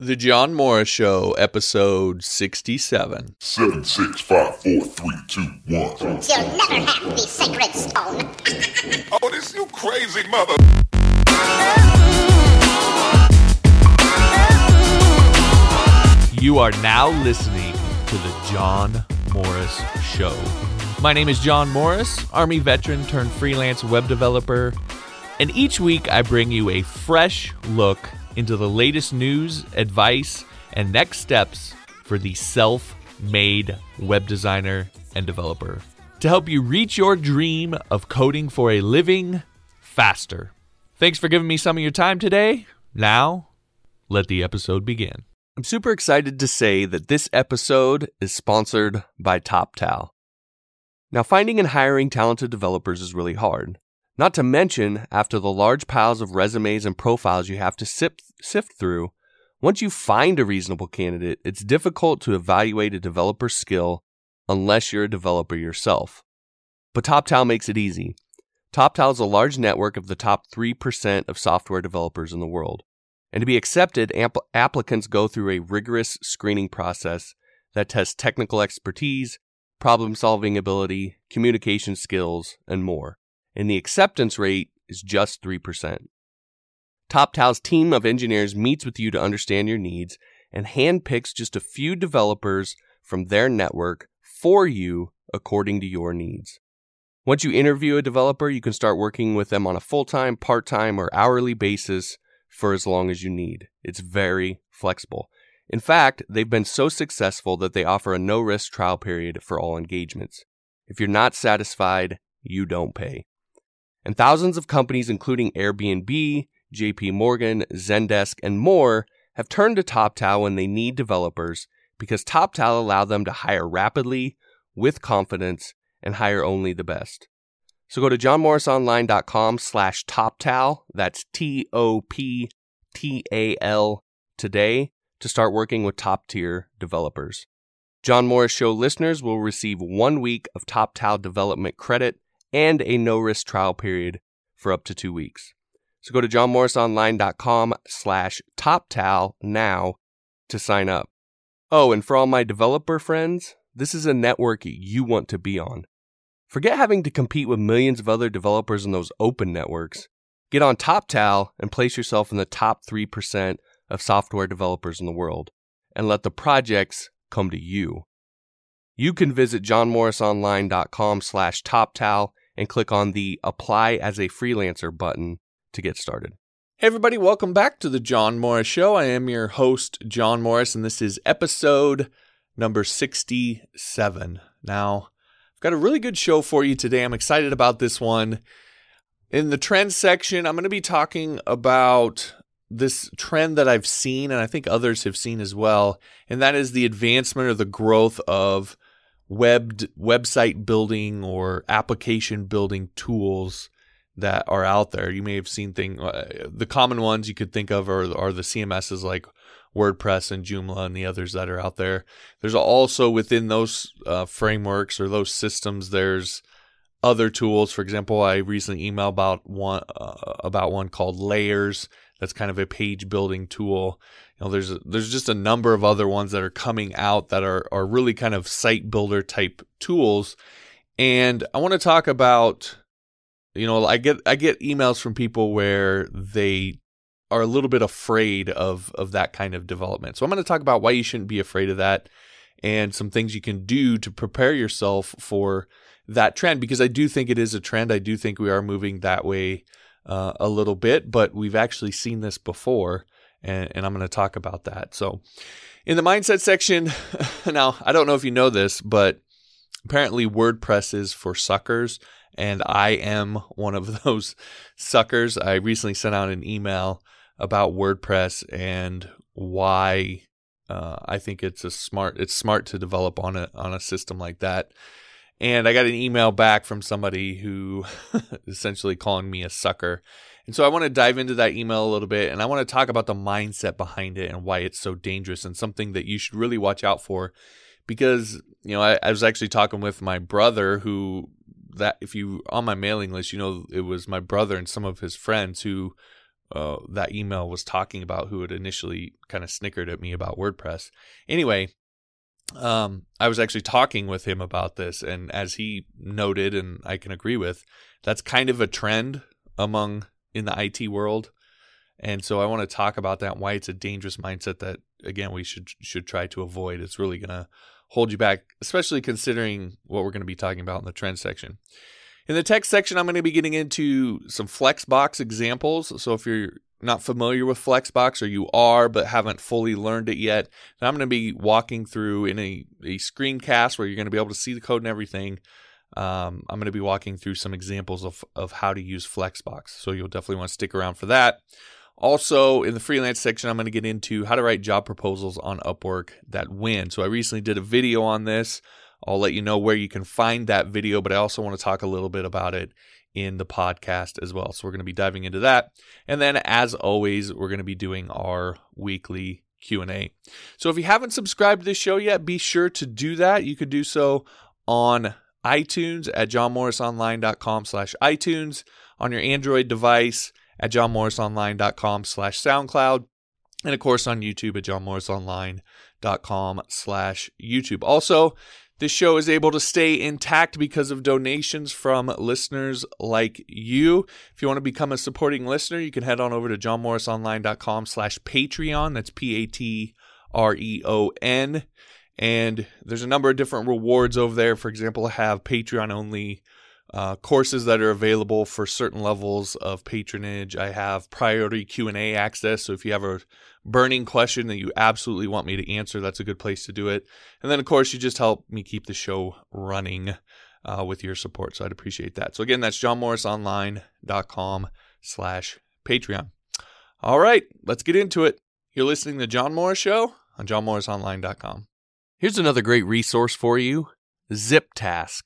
The John Morris Show, episode 67. 7, 6, 5, 4, 3, 2, 1. You'll never have the sacred stone. Oh, this you crazy mother... You are now listening to The John Morris Show. My name is John Morris, Army veteran turned freelance web developer, and each week I bring you a fresh look into the latest news, advice, and next steps for the self-made web designer and developer to help you reach your dream of coding for a living faster. Thanks for giving me some of your time today. Now, let the episode begin. I'm super excited to say that this episode is sponsored by TopTal. Now, finding and hiring talented developers is really hard. Not to mention, after the large piles of resumes and profiles you have to sift through, once you find a reasonable candidate, it's difficult to evaluate a developer's skill unless you're a developer yourself. But TopTal makes it easy. TopTal is a large network of the top 3% of software developers in the world. And to be accepted, applicants go through a rigorous screening process that tests technical expertise, problem-solving ability, communication skills, and more. And the acceptance rate is just 3%. TopTal's team of engineers meets with you to understand your needs and handpicks just a few developers from their network for you according to your needs. Once you interview a developer, you can start working with them on a full-time, part-time, or hourly basis for as long as you need. It's very flexible. In fact, they've been so successful that they offer a no-risk trial period for all engagements. If you're not satisfied, you don't pay. And thousands of companies, including Airbnb, JP Morgan, Zendesk, and more, have turned to TopTal when they need developers because TopTal allows them to hire rapidly, with confidence, and hire only the best. So go to johnmorrisonline.com/TopTal, that's TOPTAL, today to start working with top-tier developers. John Morris Show listeners will receive 1 week of TopTal development credit and a no-risk trial period for up to 2 weeks. So go to johnmorrisonline.com/TopTal now to sign up. Oh, and for all my developer friends, this is a network you want to be on. Forget having to compete with millions of other developers in those open networks. Get on TopTal and place yourself in the top 3% of software developers in the world, and let the projects come to you. You can visit johnmorrisonline.com/TopTal and click on the Apply as a Freelancer button to get started. Hey everybody, welcome back to The John Morris Show. I am your host, John Morris, and this is episode number 67. Now, I've got a really good show for you today. I'm excited about this one. In the trend section, I'm going to be talking about this trend that I've seen, and I think others have seen as well, and that is the advancement or the growth of website building or application building tools that are out there. You may have seen the common ones you could think of are the CMSs like WordPress and Joomla and the others that are out there. There's also within those frameworks or those systems, there's other tools. For example, I recently emailed about one called Layers. That's kind of a page building tool. You know, there's just a number of other ones that are coming out that are really kind of site builder type tools. And I want to talk about, you know, I get emails from people where they are a little bit afraid of that kind of development. So I'm going to talk about why you shouldn't be afraid of that and some things you can do to prepare yourself for that trend, because I do think it is a trend. I do think we are moving that way a little bit, but we've actually seen this before, and I'm going to talk about that. So in the mindset section, now, I don't know if you know this, but apparently WordPress is for suckers, and I am one of those suckers. I recently sent out an email about WordPress and why I think it's smart to develop on a system like that. And I got an email back from somebody who essentially calling me a sucker. And so I want to dive into that email a little bit, and I want to talk about the mindset behind it and why it's so dangerous and something that you should really watch out for. Because, you know, I was actually talking with my brother who, that if you on my mailing list, you know, it was my brother and some of his friends who that email was talking about, who had initially kind of snickered at me about WordPress. Anyway, I was actually talking with him about this, and as he noted, and I can agree with, that's kind of a trend in the IT world. And so I want to talk about that and why it's a dangerous mindset that, again, we should try to avoid. It's really going to hold you back, especially considering what we're going to be talking about in the trend section. In the text section, I'm going to be getting into some Flexbox examples. So if you're not familiar with Flexbox, or you are but haven't fully learned it yet, then I'm going to be walking through in a screencast where you're going to be able to see the code and everything. I'm going to be walking through some examples of how to use Flexbox. So you'll definitely want to stick around for that. Also, in the freelance section, I'm going to get into how to write job proposals on Upwork that win. So I recently did a video on this. I'll let you know where you can find that video, but I also want to talk a little bit about it in the podcast as well. So we're going to be diving into that. And then, as always, we're going to be doing our weekly Q&A. So if you haven't subscribed to this show yet, be sure to do that. You could do so on iTunes at johnmorrisonline.com/iTunes, on your Android device at johnmorrisonline.com/SoundCloud, and of course on YouTube at johnmorrisonline.com/YouTube. Also, this show is able to stay intact because of donations from listeners like you. If you want to become a supporting listener, you can head on over to johnmorrisonline.com/Patreon. That's Patreon. And there's a number of different rewards over there. For example, I have Patreon-only courses that are available for certain levels of patronage. I have priority Q&A access, so if you have a burning question that you absolutely want me to answer, that's a good place to do it. And then, of course, you just help me keep the show running with your support, so I'd appreciate that. So, again, that's johnmorrisonline.com/Patreon. All right, let's get into it. You're listening to John Morris Show on johnmorrisonline.com. Here's another great resource for you, ZipTask.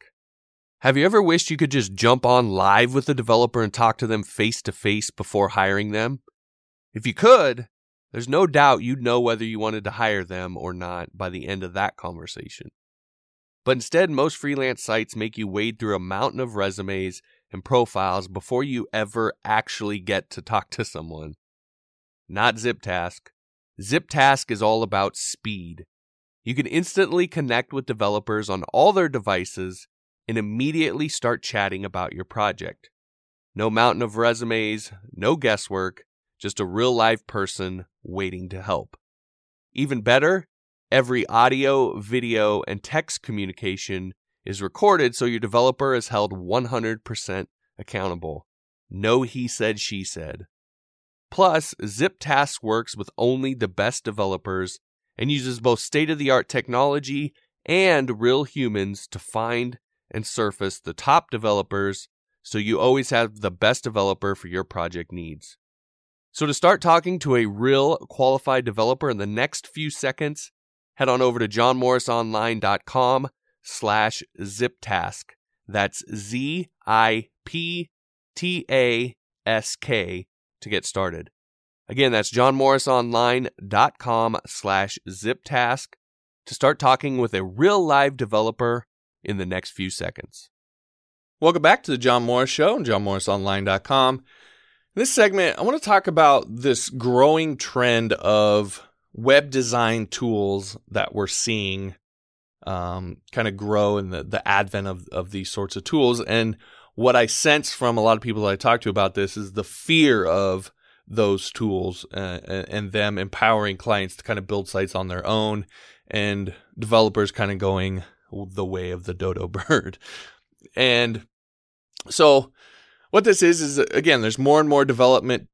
Have you ever wished you could just jump on live with a developer and talk to them face-to-face before hiring them? If you could, there's no doubt you'd know whether you wanted to hire them or not by the end of that conversation. But instead, most freelance sites make you wade through a mountain of resumes and profiles before you ever actually get to talk to someone. Not ZipTask. ZipTask is all about speed. You can instantly connect with developers on all their devices and immediately start chatting about your project. No mountain of resumes, no guesswork, just a real live person waiting to help. Even better, every audio, video, and text communication is recorded so your developer is held 100% accountable. No he said, she said. Plus, ZipTask works with only the best developers and uses both state-of-the-art technology and real humans to find and surface the top developers, so you always have the best developer for your project needs. So to start talking to a real qualified developer in the next few seconds, head on over to johnmorrisonline.com/ZipTask. That's ZipTask to get started. Again, that's johnmorrisonline.com/ZipTask to start talking with a real live developer in the next few seconds. Welcome back to the John Morris Show on johnmorrisonline.com. In this segment, I want to talk about this growing trend of web design tools that we're seeing kind of grow in the advent of these sorts of tools. And what I sense from a lot of people that I talk to about this is the fear of those tools and them empowering clients to kind of build sites on their own, and developers kind of going the way of the dodo bird. And so what this is again, there's more and more development,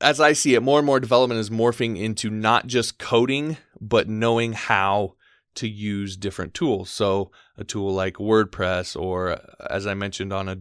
as I see it, more and more development is morphing into not just coding, but knowing how to use different tools. So a tool like WordPress, or as I mentioned on a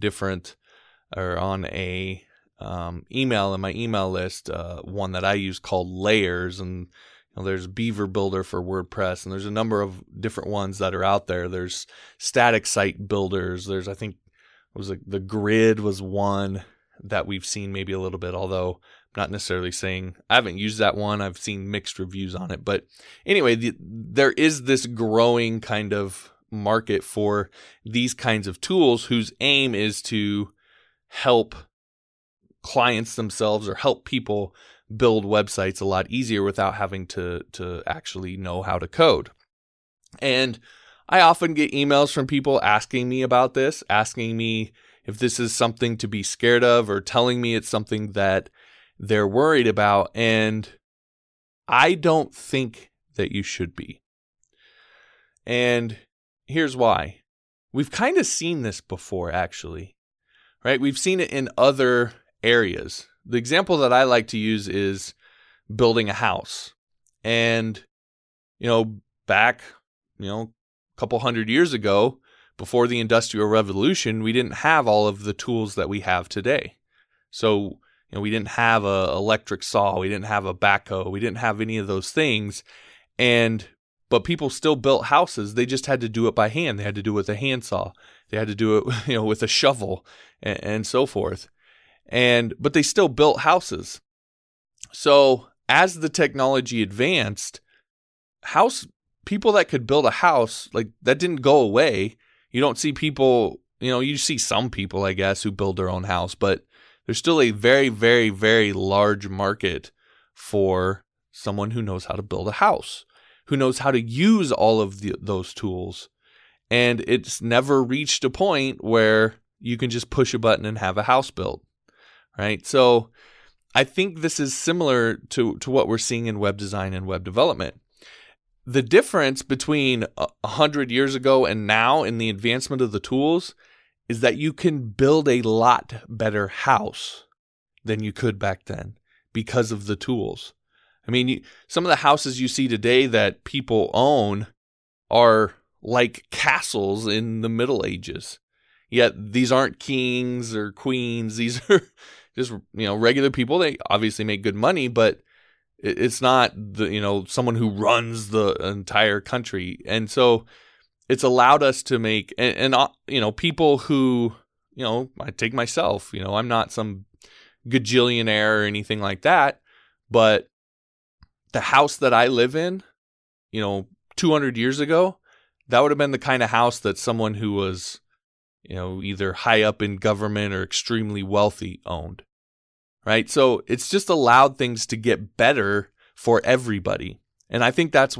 email in my email list, one that I use called Layers, and there's Beaver Builder for WordPress, and there's a number of different ones that are out there. There's static site builders. There's, I think it was like the Grid was one that we've seen maybe a little bit, although I'm not necessarily saying I haven't used that one. I've seen mixed reviews on it, but anyway, there is this growing kind of market for these kinds of tools whose aim is to help clients themselves or help people build websites a lot easier without having to actually know how to code. And I often get emails from people asking me about this, asking me if this is something to be scared of or telling me it's something that they're worried about. And I don't think that you should be. And here's why. We've kind of seen this before, actually, right? We've seen it in other areas. The example that I like to use is building a house. And, back a couple hundred years ago, before the Industrial Revolution, we didn't have all of the tools that we have today. So, we didn't have an electric saw. We didn't have a backhoe. We didn't have any of those things. But people still built houses. They just had to do it by hand. They had to do it with a handsaw. They had to do it, with a shovel and so forth. But they still built houses. So as the technology advanced, people that could build a house, that didn't go away. You don't see people, you see some people, I guess, who build their own house, but there's still a very, very, very large market for someone who knows how to build a house, who knows how to use all of those tools. And it's never reached a point where you can just push a button and have a house built, right? So I think this is similar to what we're seeing in web design and web development. The difference between 100 years ago and now in the advancement of the tools is that you can build a lot better house than you could back then because of the tools. Some of the houses you see today that people own are like castles in the Middle Ages. Yet these aren't kings or queens. These are just, regular people. They obviously make good money, but it's not someone who runs the entire country. And so it's allowed us to make, people who, I take myself, I'm not some gajillionaire or anything like that, but the house that I live in, 200 years ago, that would have been the kind of house that someone who was, either high up in government or extremely wealthy owned. Right? So it's just allowed things to get better for everybody. And I think that's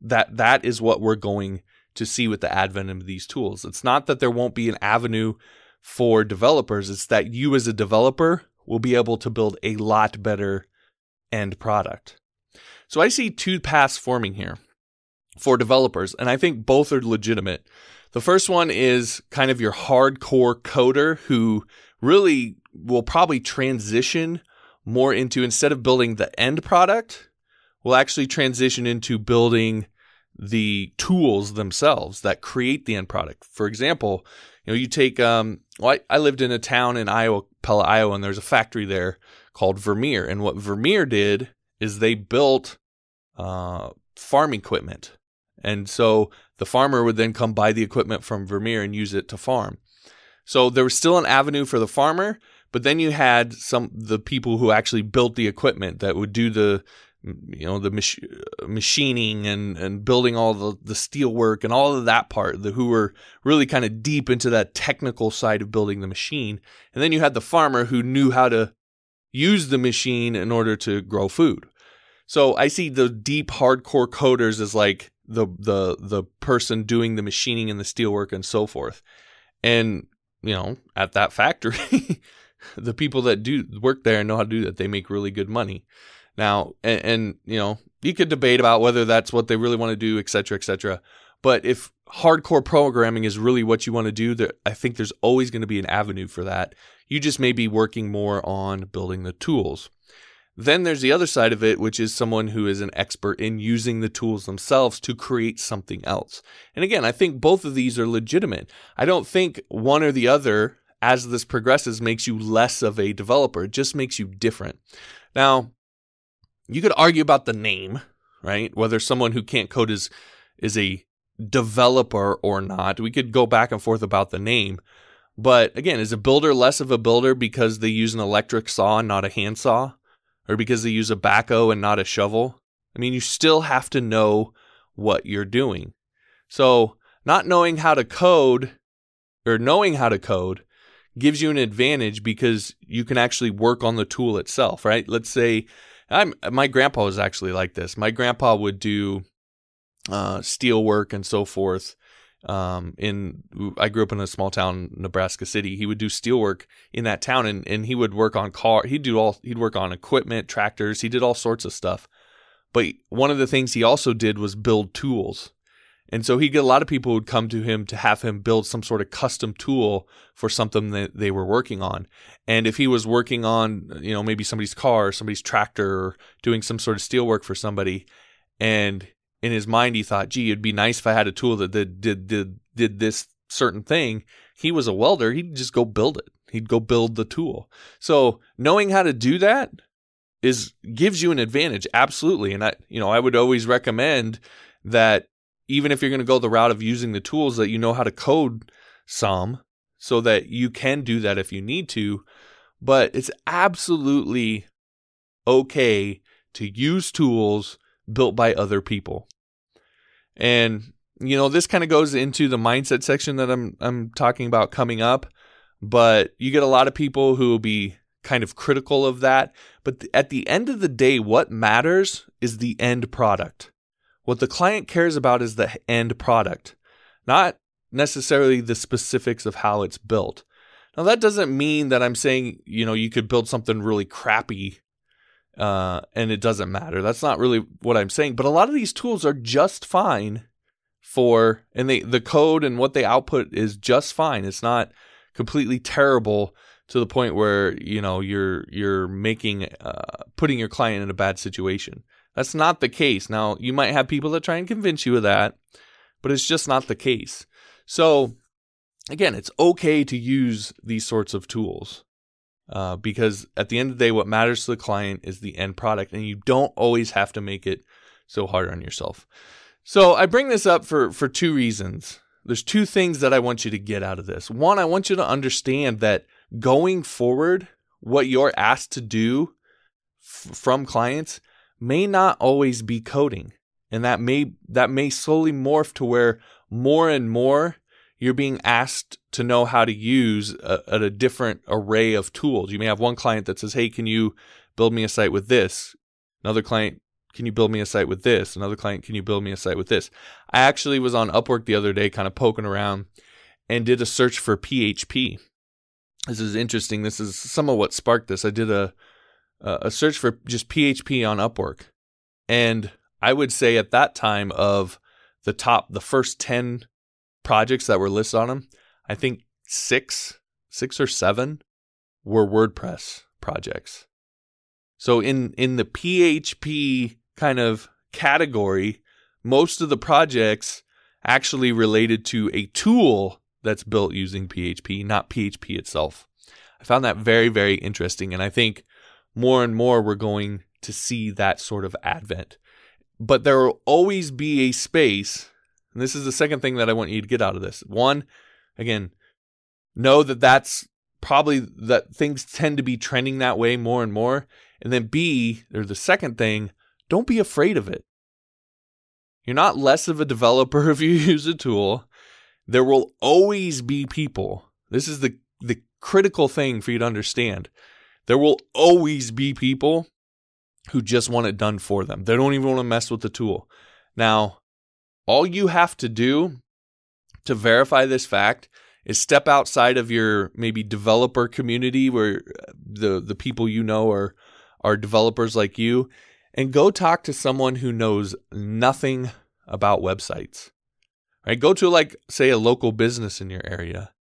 that is what we're going to see with the advent of these tools. It's not that there won't be an avenue for developers. It's that you as a developer will be able to build a lot better end product. So I see two paths forming here for developers, and I think both are legitimate. The first one is kind of your hardcore coder who really will probably transition more into, instead of building the end product, will actually transition into building the tools themselves that create the end product. For example, you take, I lived in a town in Iowa, Pella, Iowa, and there's a factory there called Vermeer. And what Vermeer did is they built farm equipment. And so the farmer would then come buy the equipment from Vermeer and use it to farm. So there was still an avenue for the farmer, but then you had the people who actually built the equipment that would do the, the machining and building all the steel work and all of that part, who were really kind of deep into that technical side of building the machine. And then you had the farmer who knew how to use the machine in order to grow food. So I see the deep hardcore coders as like the person doing the machining and the steelwork and so forth. And at that factory, the people that do work there and know how to do that, they make really good money. Now, and you could debate about whether that's what they really want to do, et cetera, et cetera. But if hardcore programming is really what you want to do, I think there's always going to be an avenue for that. You just may be working more on building the tools. Then there's the other side of it, which is someone who is an expert in using the tools themselves to create something else. And again, I think both of these are legitimate. I don't think one or the other, as this progresses, makes you less of a developer. It just makes you different. Now, you could argue about the name, right? Whether someone who can't code is a developer or not. We could go back and forth about the name. But again, is a builder less of a builder because they use an electric saw and not a handsaw? Or because they use a backhoe and not a shovel? You still have to know what you're doing. So not knowing how to code or knowing how to code gives you an advantage because you can actually work on the tool itself, right? Let's say my grandpa was actually like this. My grandpa would do steel work and so forth. I grew up in a small town, Nebraska City. He would do steel work in that town, and he would work on he'd work on equipment, tractors. He did all sorts of stuff. But one of the things he also did was build tools. And so a lot of people would come to him to have him build some sort of custom tool for something that they were working on. And if he was working on, maybe somebody's car, or somebody's tractor, or doing some sort of steel work for somebody, and in his mind he thought, gee, it'd be nice if I had a tool that did this certain thing. He was a welder. He'd just go build it. He'd go build the tool. So knowing how to do that gives you an advantage, absolutely. And I would always recommend that, even if you're going to go the route of using the tools, that you know how to code some so that you can do that if you need to. But it's absolutely okay to use tools built by other people. And, this kind of goes into the mindset section that I'm talking about coming up. But you get a lot of people who will be kind of critical of that. But at the end of the day, what matters is the end product. What the client cares about is the end product, not necessarily the specifics of how it's built. Now, that doesn't mean that I'm saying, you could build something really crappy and it doesn't matter. That's not really what I'm saying. But a lot of these tools are just fine the code and what they output is just fine. It's not completely terrible to the point where, you're putting your client in a bad situation. That's not the case. Now, you might have people that try and convince you of that, but it's just not the case. So, again, it's okay to use these sorts of tools because at the end of the day, what matters to the client is the end product, and you don't always have to make it so hard on yourself. So I bring this up for two reasons. There's two things that I want you to get out of this. One, I want you to understand that going forward, what you're asked to do from clients may not always be coding, and that may slowly morph to where more and more you're being asked to know how to use a different array of tools. You may have one client that says, hey, can you build me a site with this? Another client, can you build me a site with this? Another client, can you build me a site with this? I actually was on Upwork the other day kind of poking around and did a search for PHP. This is interesting. This is somewhat what sparked this. I did a search for just PHP on Upwork. And I would say at that time of the first 10 projects that were listed on them, I think six or seven were WordPress projects. So in the PHP kind of category, most of the projects actually related to a tool that's built using PHP, not PHP itself. I found that very, very interesting. And I think more and more we're going to see that sort of advent. But there will always be a space, and this is the second thing that I want you to get out of this. One, again, know that that's probably that things tend to be trending that way more and more. And then B, or the second thing, don't be afraid of it. You're not less of a developer if you use a tool. There will always be people. This is the critical thing for you to understand. There will always be people who just want it done for them. They don't even want to mess with the tool. Now, all you have to do to verify this fact is step outside of your maybe developer community where the people you know are developers like you, and go talk to someone who knows nothing about websites. Right? Go to say a local business in your area.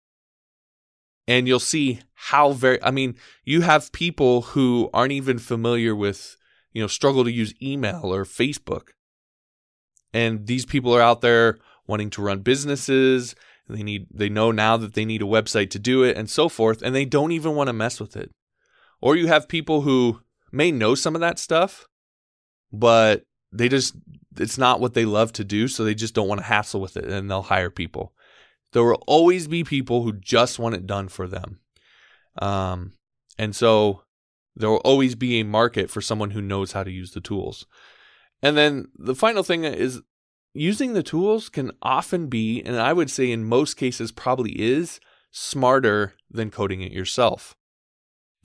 And you'll see you have people who aren't even familiar with, struggle to use email or Facebook. And these people are out there wanting to run businesses. They know now that they need a website to do it and so forth. And they don't even want to mess with it. Or you have people who may know some of that stuff, but it's not what they love to do. So they just don't want to hassle with it, and they'll hire people. There will always be people who just want it done for them. And so there will always be a market for someone who knows how to use the tools. And then the final thing is, using the tools can often be, and I would say in most cases probably is, smarter than coding it yourself.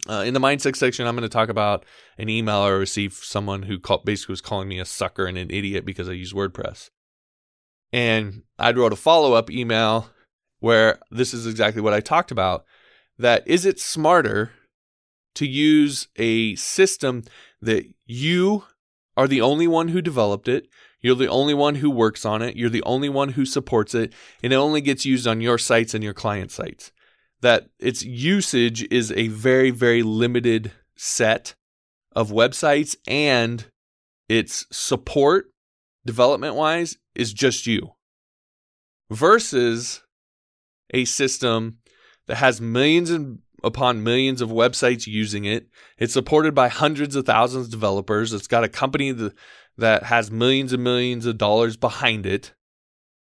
In the mindset section, I'm going to talk about an email I received from someone who basically was calling me a sucker and an idiot because I use WordPress. And I wrote a follow-up email where this is exactly what I talked about, that is it smarter to use a system that you are the only one who developed it, you're the only one who works on it, you're the only one who supports it, and it only gets used on your sites and your client sites. That its usage is a very, very limited set of websites, and its support, development-wise, is just you. Versus a system that has millions and upon millions of websites using it. It's supported by hundreds of thousands of developers. It's got a company that has millions and millions of dollars behind it.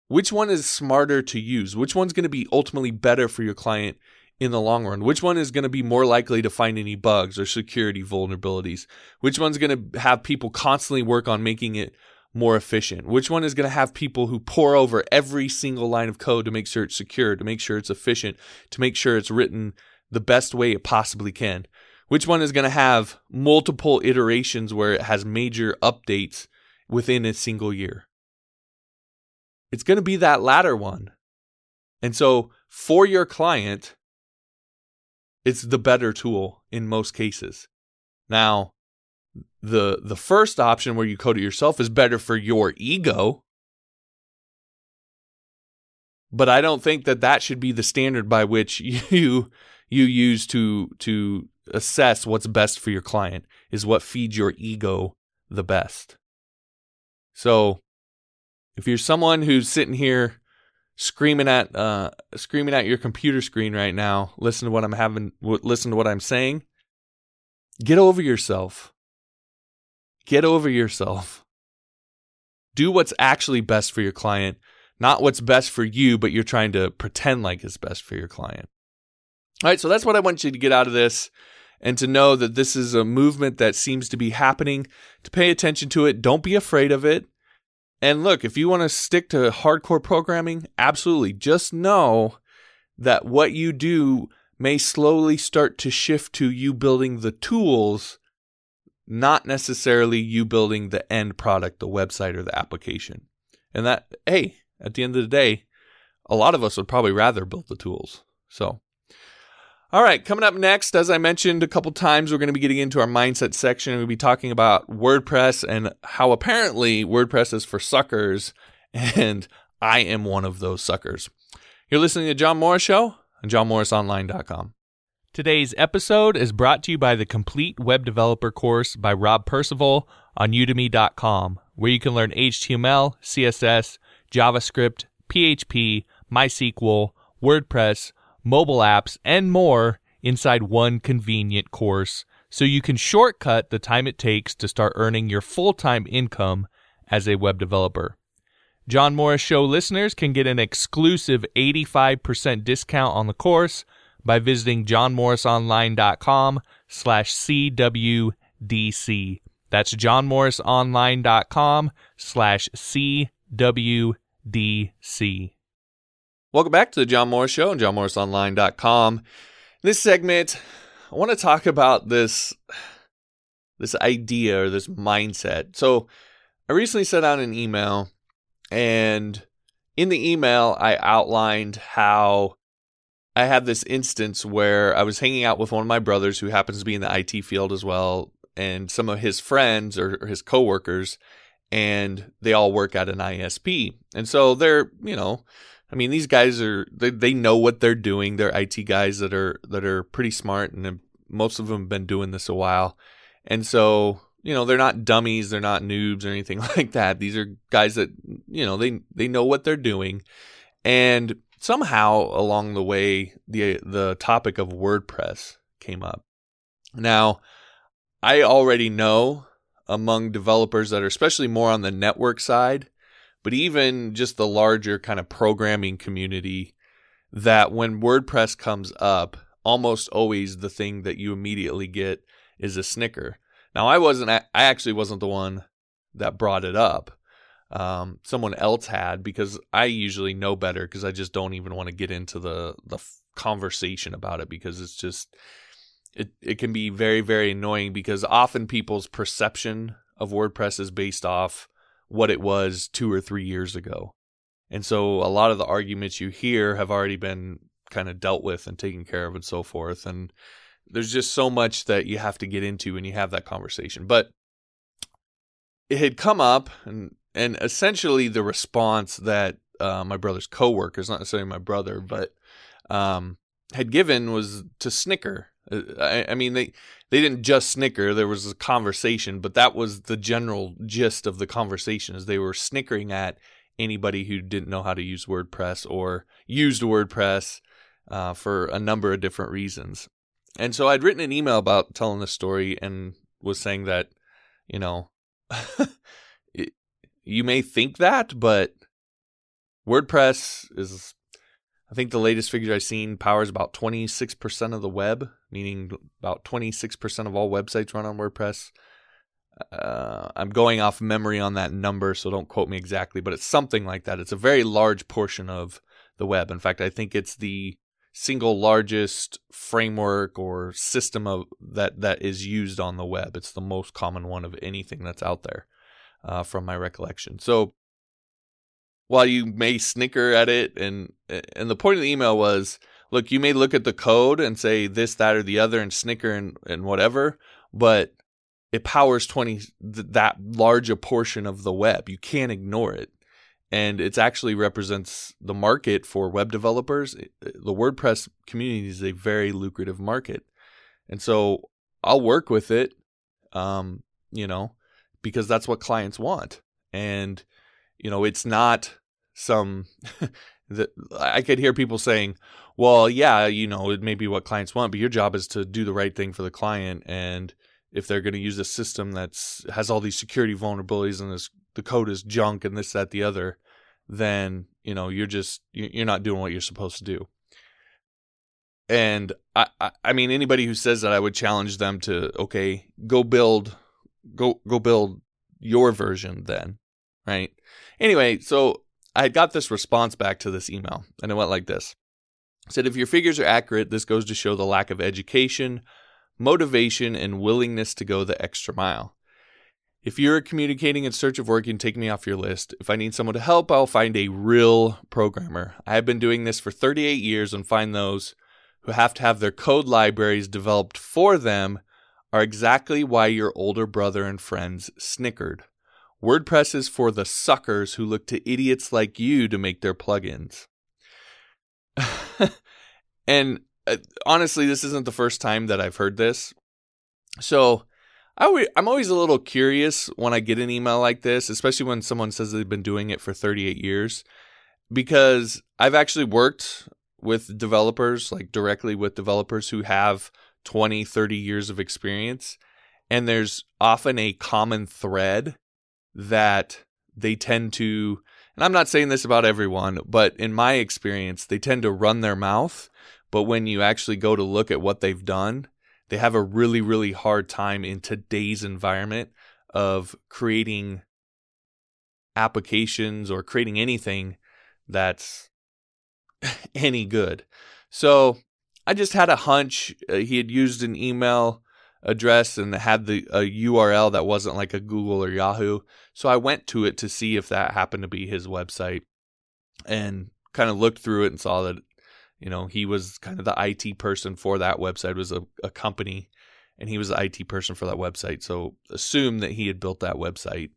Which one is smarter to use? Which one's going to be ultimately better for your client in the long run? Which one is going to be more likely to find any bugs or security vulnerabilities? Which one's going to have people constantly work on making it more efficient? Which one is going to have people who pore over every single line of code to make sure it's secure, to make sure it's efficient, to make sure it's written the best way it possibly can? Which one is going to have multiple iterations where it has major updates within a single year? It's going to be that latter one. And so for your client, it's the better tool in most cases. Now, the first option where you code it yourself is better for your ego. But I don't think that should be the standard by which you use to assess what's best for your client, is what feeds your ego the best. So if you're someone who's sitting here screaming at your computer screen right now, listen to what I'm saying. Get over yourself. Get over yourself. Do what's actually best for your client, not what's best for you, but you're trying to pretend like it's best for your client. All right, so that's what I want you to get out of this, and to know that this is a movement that seems to be happening, to pay attention to it. Don't be afraid of it. And look, if you want to stick to hardcore programming, absolutely. Just know that what you do may slowly start to shift to you building the tools, not necessarily you building the end product, the website or the application. And that, hey, at the end of the day, a lot of us would probably rather build the tools. So, all right, coming up next, as I mentioned a couple times, we're going to be getting into our mindset section. We'll be talking about WordPress and how apparently WordPress is for suckers, and I am one of those suckers. You're listening to John Morris Show on johnmorrisonline.com. Today's episode is brought to you by the Complete Web Developer course by Rob Percival on udemy.com, where you can learn HTML, CSS, JavaScript, PHP, MySQL, WordPress, mobile apps, and more inside one convenient course, so you can shortcut the time it takes to start earning your full-time income as a web developer. John Morris Show listeners can get an exclusive 85% discount on the course by visiting johnmorrisonline.com/CWDC. That's johnmorrisonline.com/CWDC. Welcome back to the John Morris Show on johnmorrisonline.com. In this segment, I want to talk about this idea or this mindset. So I recently sent out an email, and in the email, I outlined how I had this instance where I was hanging out with one of my brothers who happens to be in the IT field as well, and some of his friends or his coworkers, and they all work at an ISP. And so they're, these guys are, they know what they're doing. They're IT guys that are pretty smart, and most of them have been doing this a while. And so, they're not dummies, they're not noobs or anything like that. These are guys that, they know what they're doing. And somehow along the way, the topic of WordPress came up. Now, I already know among developers that are especially more on the network side, but even just the larger kind of programming community, that when WordPress comes up, almost always the thing that you immediately get is a snicker. Now, I actually wasn't the one that brought it up. Someone else had, because I usually know better, because I just don't even want to get into the conversation about it, because it's just, it can be very, very annoying, because often people's perception of WordPress is based off what it was 2 or 3 years ago. And so a lot of the arguments you hear have already been kind of dealt with and taken care of and so forth. And there's just so much that you have to get into when you have that conversation. But it had come up, and essentially the response that my brother's coworkers, not necessarily my brother, but had given was to snicker. I mean, they didn't just snicker. There was a conversation, but that was the general gist of the conversation, is they were snickering at anybody who didn't know how to use WordPress or used WordPress for a number of different reasons. And so I'd written an email about telling this story and was saying that, you know, you may think that, but WordPress is, I think the latest figure I've seen, powers about 26% of the web, meaning about 26% of all websites run on WordPress. I'm going off memory on that number, so don't quote me exactly, but it's something like that. It's a very large portion of the web. In fact, I think it's the single largest framework or system of that is used on the web. It's the most common one of anything that's out there, from my recollection. So while you may snicker at it, and the point of the email was, look, you may look at the code and say this, that, or the other and snicker and whatever, but it powers that large a portion of the web. You can't ignore it. And it actually represents the market for web developers. The WordPress community is a very lucrative market. And so I'll work with it, you know, because that's what clients want. And, you know, it's not some... I could hear people saying, well, yeah, you know, it may be what clients want, but your job is to do the right thing for the client. And if they're going to use a system that's has all these security vulnerabilities and the code is junk and this, that, the other, then, you know, you're not doing what you're supposed to do. And I mean, anybody who says that, I would challenge them to, okay, go build your version then, right? Anyway, so I got this response back to this email, and it went like this. It said, if your figures are accurate, this goes to show the lack of education, motivation, and willingness to go the extra mile. If you're communicating in search of work, you can take me off your list. If I need someone to help, I'll find a real programmer. I have been doing this for 38 years and find those who have to have their code libraries developed for them are exactly why your older brother and friends snickered. WordPress is for the suckers who look to idiots like you to make their plugins. And honestly, this isn't the first time that I've heard this. So I'm always a little curious when I get an email like this, especially when someone says they've been doing it for 38 years, because I've actually worked with developers, like directly with developers who have 20, 30 years of experience. And there's often a common thread that they tend to, and I'm not saying this about everyone, but in my experience, they tend to run their mouth. But when you actually go to look at what they've done, they have a really, really hard time in today's environment of creating applications or creating anything that's any good. So I just had a hunch. He had used an email address and had a URL that wasn't like a Google or Yahoo. So I went to it to see if that happened to be his website, and kind of looked through it and saw that, you know, he was kind of the IT person for that website. It was a company, and he was the IT person for that website. So assume that he had built that website.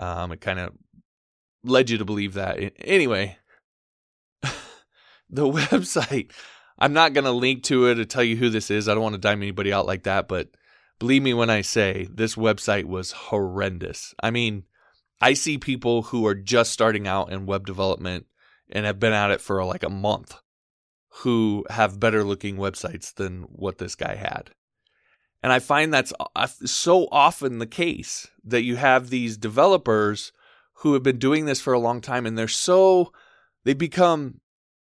It kind of led you to believe that. Anyway, the website, I'm not going to link to it or tell you who this is. I don't want to dime anybody out like that. But believe me when I say this website was horrendous. I mean, I see people who are just starting out in web development and have been at it for like a month who have better looking websites than what this guy had. And I find that's so often the case, that you have these developers who have been doing this for a long time, and they become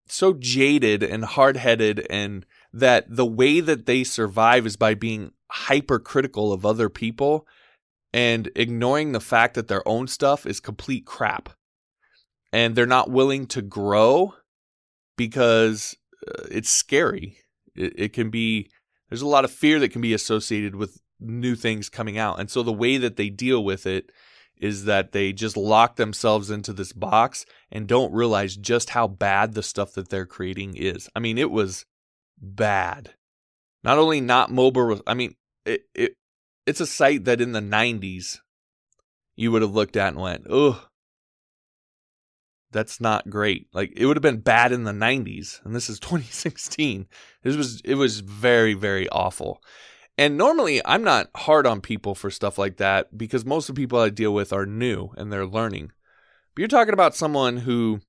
so jaded and hard-headed, and that the way that they survive is by being hypercritical of other people and ignoring the fact that their own stuff is complete crap. And they're not willing to grow because it's scary. It can be, there's a lot of fear that can be associated with new things coming out. And so the way that they deal with it is that they just lock themselves into this box and don't realize just how bad the stuff that they're creating is. I mean, it was bad. Not only not mobile, I mean, it's a site that in the 90s you would have looked at and went, oh, that's not great. Like, it would have been bad in the 90s, and this is 2016. It was very, very awful. And normally I'm not hard on people for stuff like that because most of the people I deal with are new and they're learning. But you're talking about someone who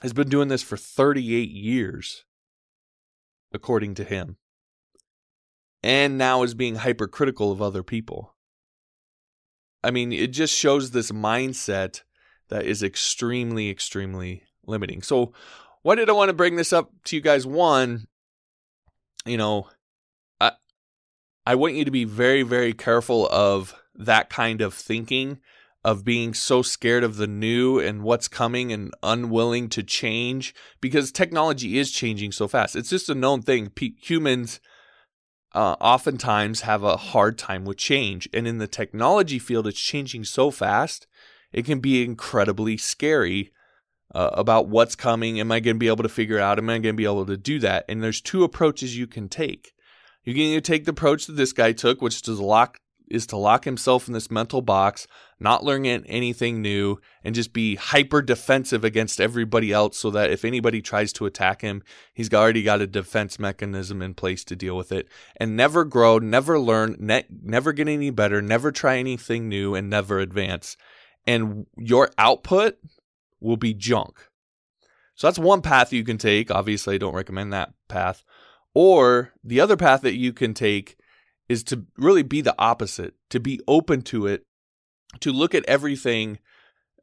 has been doing this for 38 years, according to him, and now is being hypercritical of other people. I mean, it just shows this mindset that is extremely, extremely limiting. So why did I want to bring this up to you guys? One, you know, I want you to be very, very careful of that kind of thinking, of being so scared of the new and what's coming and unwilling to change, because technology is changing so fast. It's just a known thing. Humans oftentimes have a hard time with change. And in the technology field, it's changing so fast, it can be incredibly scary about what's coming. Am I going to be able to figure out? Am I going to be able to do that? And there's two approaches you can take. You can either take the approach that this guy took, which is to lock himself in this mental box, not learn anything new, and just be hyper defensive against everybody else so that if anybody tries to attack him, he's already got a defense mechanism in place to deal with it, and never grow, never learn, never get any better, never try anything new, and never advance. And your output will be junk. So that's one path you can take. Obviously, I don't recommend that path. Or the other path that you can take is to really be the opposite, to be open to it, to look at everything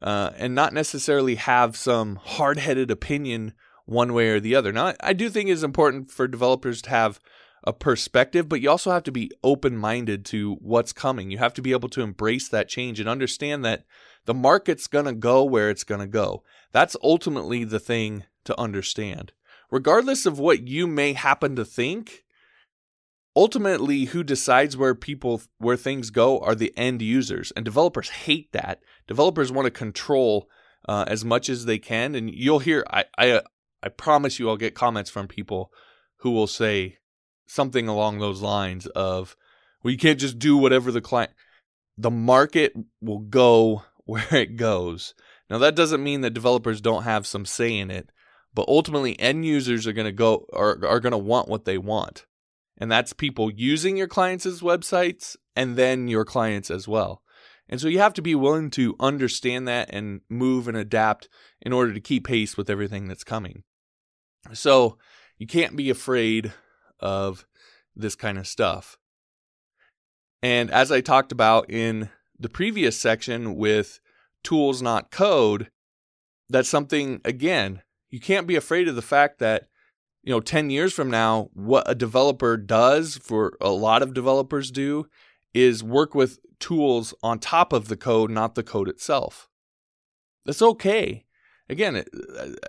and not necessarily have some hard-headed opinion one way or the other. Now, I do think it's important for developers to have a perspective, but you also have to be open-minded to what's coming. You have to be able to embrace that change and understand that the market's going to go where it's going to go. That's ultimately the thing to understand. Regardless of what you may happen to think, ultimately who decides where things go are the end users. And developers hate that. Developers want to control as much as they can. And you'll hear, I promise you I'll get comments from people who will say something along those lines of, well, you can't just do whatever the client. The market will go where it goes. Now, that doesn't mean that developers don't have some say in it. But ultimately, end users are going to go are going to want what they want. And that's people using your clients' websites and then your clients as well. And so you have to be willing to understand that and move and adapt in order to keep pace with everything that's coming. So you can't be afraid of this kind of stuff. And as I talked about in the previous section with tools, not code, that's something, again, you can't be afraid of the fact that, you know, 10 years from now, what a developer does, for a lot of developers do, is work with tools on top of the code, not the code itself. That's okay. Again,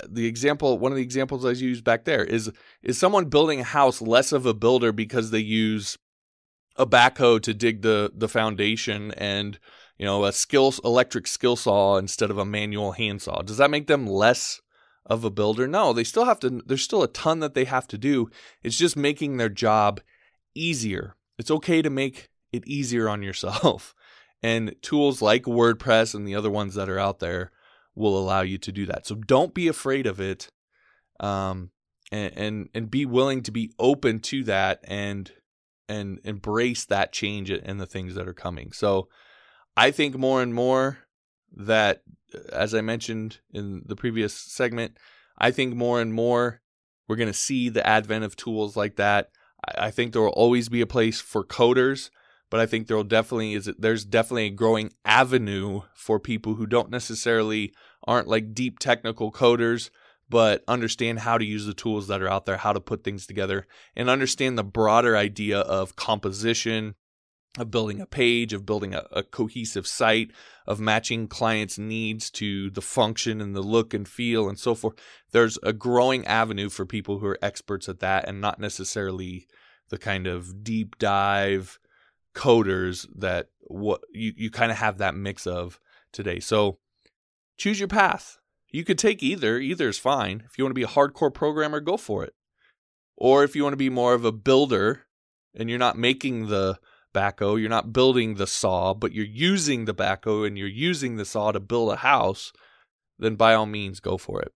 the example, one of the examples I used back there is someone building a house less of a builder because they use a backhoe to dig the foundation and, you know, electric skill saw instead of a manual handsaw? Does that make them less of a builder? No, they still have to, there's still a ton that they have to do. It's just making their job easier. It's okay to make it easier on yourself. And tools like WordPress and the other ones that are out there will allow you to do that. So don't be afraid of it. And be willing to be open to that and embrace that change and the things that are coming. So I think more and more that, as I mentioned in the previous segment, I think more and more we're going to see the advent of tools like that. I think there will always be a place for coders, but I think there's definitely a growing avenue for people who don't necessarily aren't like deep technical coders, but understand how to use the tools that are out there, how to put things together, and understand the broader idea of composition of building a page, of building a cohesive site, of matching clients' needs to the function and the look and feel and so forth. There's a growing avenue for people who are experts at that and not necessarily the kind of deep dive coders that what you kind of have that mix of today. So choose your path. You could take either. Either is fine. If you want to be a hardcore programmer, go for it. Or if you want to be more of a builder and you're not making the backhoe, you're not building the saw, but you're using the backhoe and you're using the saw to build a house, then by all means, go for it.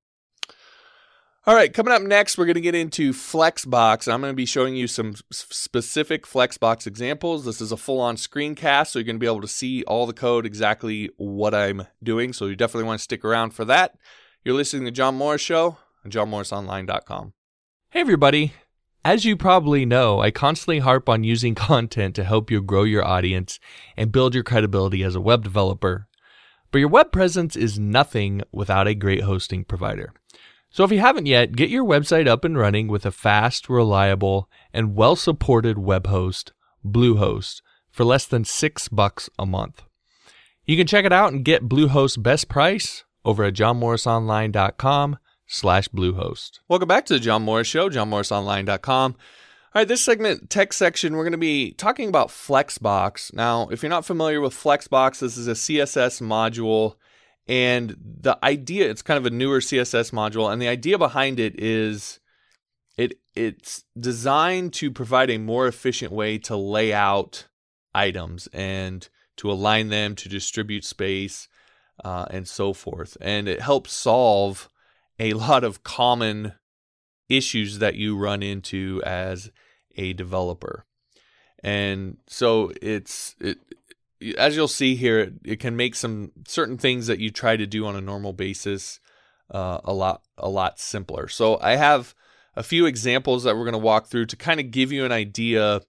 All right, coming up next, we're going to get into Flexbox, and I'm going to be showing you some specific Flexbox examples. This is a full-on screencast, so you're going to be able to see all the code, exactly what I'm doing, so you definitely want to stick around for that. You're listening to John Morris Show on johnmorrisonline.com. Hey, everybody. As you probably know, I constantly harp on using content to help you grow your audience and build your credibility as a web developer. But your web presence is nothing without a great hosting provider. So if you haven't yet, get your website up and running with a fast, reliable, and well-supported web host, Bluehost, for less than $6 a month. You can check it out and get Bluehost's best price over at johnmorrisonline.com/Bluehost. Welcome back to the John Morris Show, johnmorrisonline.com. All right, this segment, tech section, we're going to be talking about Flexbox. Now, if you're not familiar with Flexbox, this is a CSS module. And the idea, it's kind of a newer CSS module, and the idea behind it is it's designed to provide a more efficient way to lay out items and to align them, to distribute space, and so forth. And it helps solve a lot of common issues that you run into as a developer. And so it as you'll see here, it can make some certain things that you try to do on a normal basis a lot simpler. So I have a few examples that we're going to walk through to kind of give you an idea,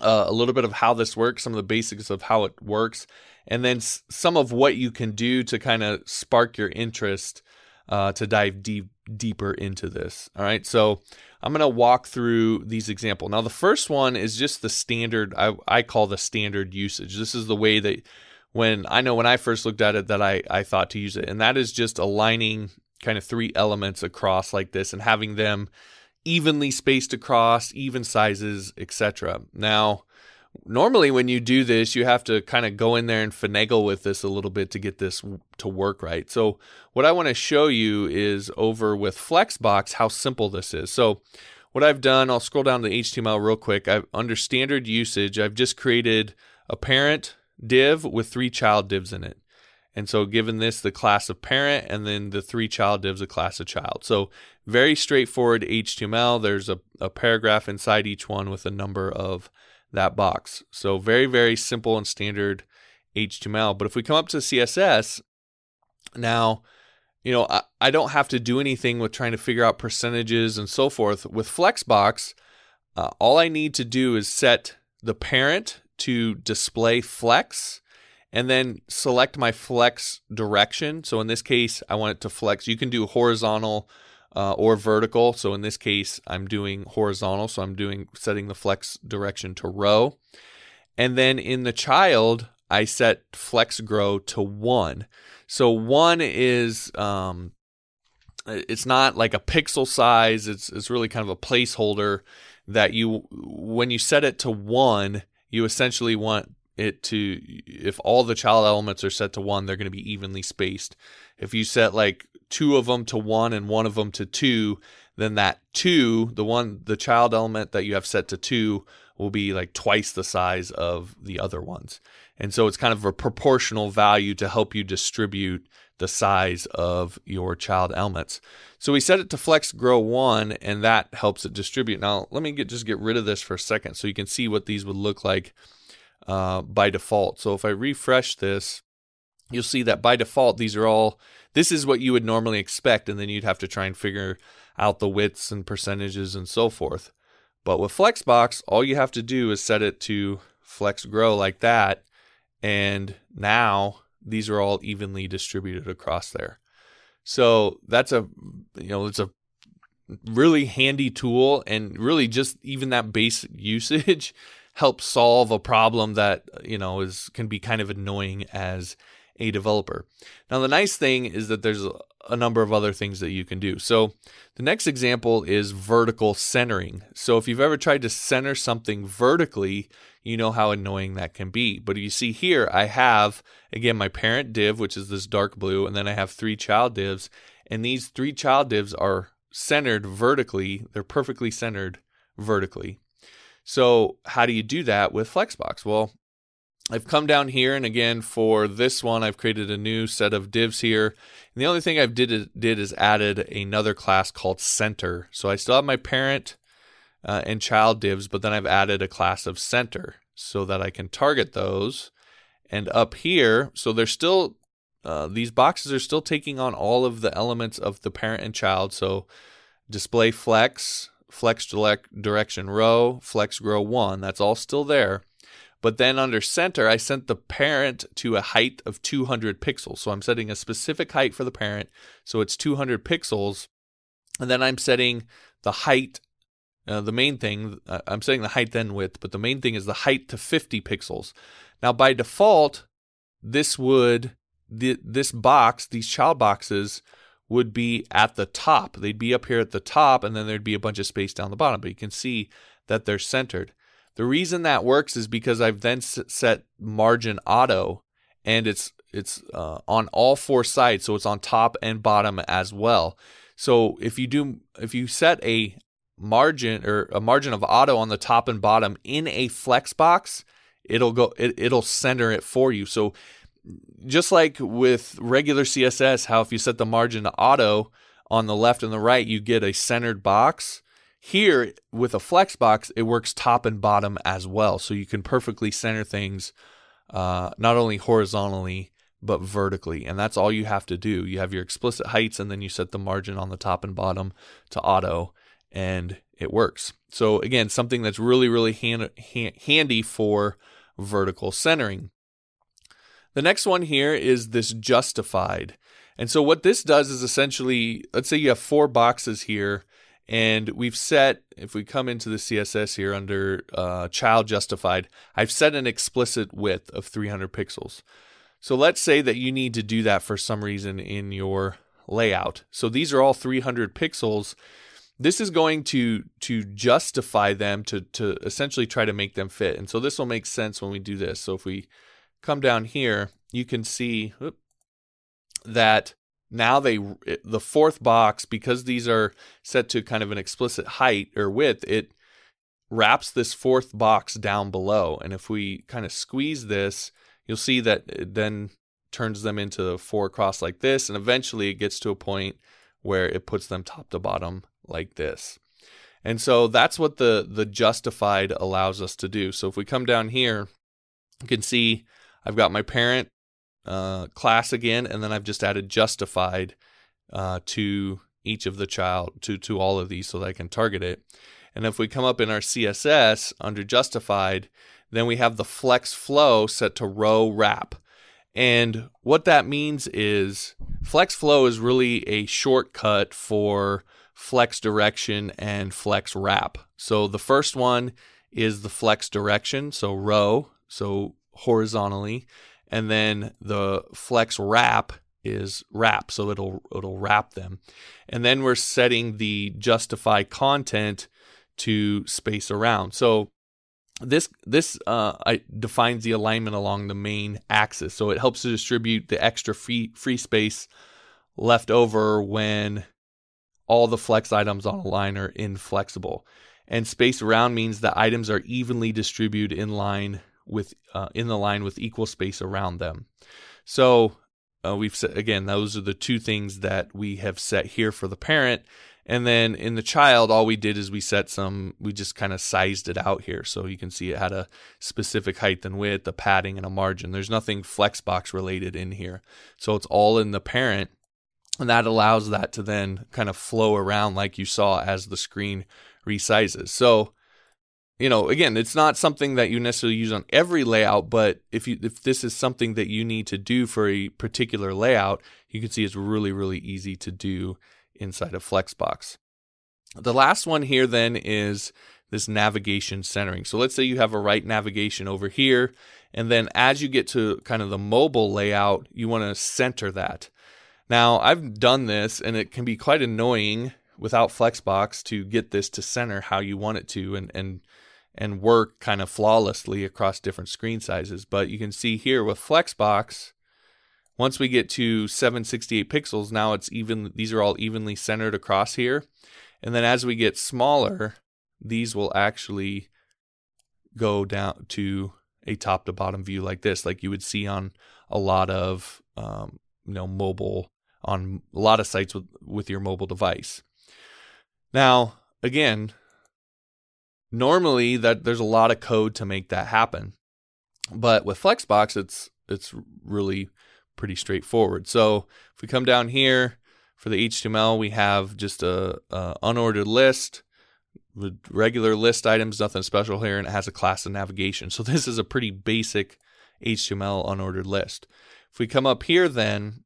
a little bit of how this works, some of the basics of how it works, and then some of what you can do to kind of spark your interest to dive deeper into this. All right, so I'm going to walk through these examples. Now, the first one is just the standard, I call the standard usage. This is the way that when I first looked at it that I thought to use it. And that is just aligning kind of three elements across like this and having them evenly spaced across, even sizes, etc. Now, normally when you do this, you have to kind of go in there and finagle with this a little bit to get this to work right. So what I want to show you is over with Flexbox how simple this is. So what I've done, I'll scroll down to the HTML real quick. Under standard usage, I've just created a parent div with three child divs in it. And so given this the class of parent and then the three child divs a class of child. So very straightforward HTML. There's a paragraph inside each one with a number of that box. So very, very simple and standard HTML. But if we come up to CSS, now, you know, I don't have to do anything with trying to figure out percentages and so forth. With Flexbox, all I need to do is set the parent to display flex and then select my flex direction. So in this case, I want it to flex. You can do horizontal or vertical. So in this case, I'm doing horizontal. So I'm setting the flex direction to row. And then in the child, I set flex grow to 1. So 1 is, it's not like a pixel size. It's really kind of a placeholder that when you set it to 1, you essentially want it to, if all the child elements are set to 1, they're going to be evenly spaced. If you set like 2 of them to 1 and 1 of them to 2, then that 2, the child element that you have set to 2 will be like twice the size of the other ones. And so it's kind of a proportional value to help you distribute the size of your child elements. So we set it to flex grow 1 and that helps it distribute. Now let me just get rid of this for a second so you can see what these would look like by default. So if I refresh this, you'll see that by default, this is what you would normally expect, and then you'd have to try and figure out the widths and percentages and so forth. But with Flexbox, all you have to do is set it to flex grow like that, and now these are all evenly distributed across there. So that's it's a really handy tool, and really just even that basic usage help solve a problem that, you know, can be kind of annoying as a developer. Now, the nice thing is that there's a number of other things that you can do. So the next example is vertical centering. So if you've ever tried to center something vertically, you know how annoying that can be. But you see here, I have, again, my parent div, which is this dark blue, and then I have three child divs. And these three child divs are centered vertically. They're perfectly centered vertically. So how do you do that with Flexbox? Well, I've come down here, and again, for this one, I've created a new set of divs here. And the only thing I've did is added another class called Center. So I still have my parent and child divs, but then I've added a class of Center so that I can target those. And up here, so they're still, these boxes are still taking on all of the elements of the parent and child. So display flex, flex direction row, flex row one, that's all still there. But then under center, I sent the parent to a height of 200 pixels. So I'm setting a specific height for the parent. So it's 200 pixels. And then I'm setting the height, the main thing, I'm setting the height then width, but the main thing is the height to 50 pixels. Now by default, this box, these child boxes would be at the top. They'd be up here at the top, and then there'd be a bunch of space down the bottom. But you can see that they're centered. The reason that works is because I've then set margin auto, and it's on all four sides, so it's on top and bottom as well. So if you set a margin or a margin of auto on the top and bottom in a Flexbox, it'll center it for you. So just like with regular CSS, how if you set the margin to auto on the left and the right, you get a centered box. Here, with a Flexbox, it works top and bottom as well. So you can perfectly center things not only horizontally, but vertically. And that's all you have to do. You have your explicit heights, and then you set the margin on the top and bottom to auto, and it works. So again, something that's really, really handy for vertical centering. The next one here is this justified. And so what this does is essentially, let's say you have four boxes here. And we've set, if we come into the CSS here under child justified, I've set an explicit width of 300 pixels. So let's say that you need to do that for some reason in your layout. So these are all 300 pixels. This is going to justify them to essentially try to make them fit. And so this will make sense when we do this. So if we come down here, you can see that now the fourth box, because these are set to kind of an explicit height or width, it wraps this fourth box down below. And if we kind of squeeze this, you'll see that it then turns them into four across like this. And eventually it gets to a point where it puts them top to bottom like this. And so that's what the justified allows us to do. So if we come down here, you can see I've got my parent class again, and then I've just added justified to each of the child to all of these so that I can target it. And if we come up in our CSS under justified, then we have the flex flow set to row wrap. And what that means is flex flow is really a shortcut for flex direction and flex wrap. So the first one is the flex direction, so row, so horizontally. And then the flex wrap is wrap, so it'll wrap them. And then we're setting the justify content to space around. So this defines the alignment along the main axis. So it helps to distribute the extra free space left over when all the flex items on a line are inflexible. And space around means the items are evenly distributed in line with in the line with equal space around them. So we've set, again, those are the two things that we have set here for the parent. And then in the child, all we did is we just kind of sized it out here. So you can see it had a specific height and width, a padding, and a margin. There's nothing Flexbox related in here. So it's all in the parent. And that allows that to then kind of flow around like you saw as the screen resizes. So you know, again, it's not something that you necessarily use on every layout, but if this is something that you need to do for a particular layout, you can see it's really, really easy to do inside of Flexbox. The last one here then is this navigation centering. So let's say you have a right navigation over here, and then as you get to kind of the mobile layout, you want to center that. Now, I've done this, and it can be quite annoying without Flexbox to get this to center how you want it to and work kind of flawlessly across different screen sizes. But you can see here with Flexbox, once we get to 768 pixels, now it's even. These are all evenly centered across here. And then as we get smaller, these will actually go down to a top to bottom view like this, like you would see on a lot of mobile, on a lot of sites with your mobile device. Now, again, normally that there's a lot of code to make that happen, but with Flexbox, it's really pretty straightforward. So if we come down here for the HTML, we have just a unordered list with regular list items, nothing special here, and it has a class of navigation. So this is a pretty basic HTML unordered list. If we come up here then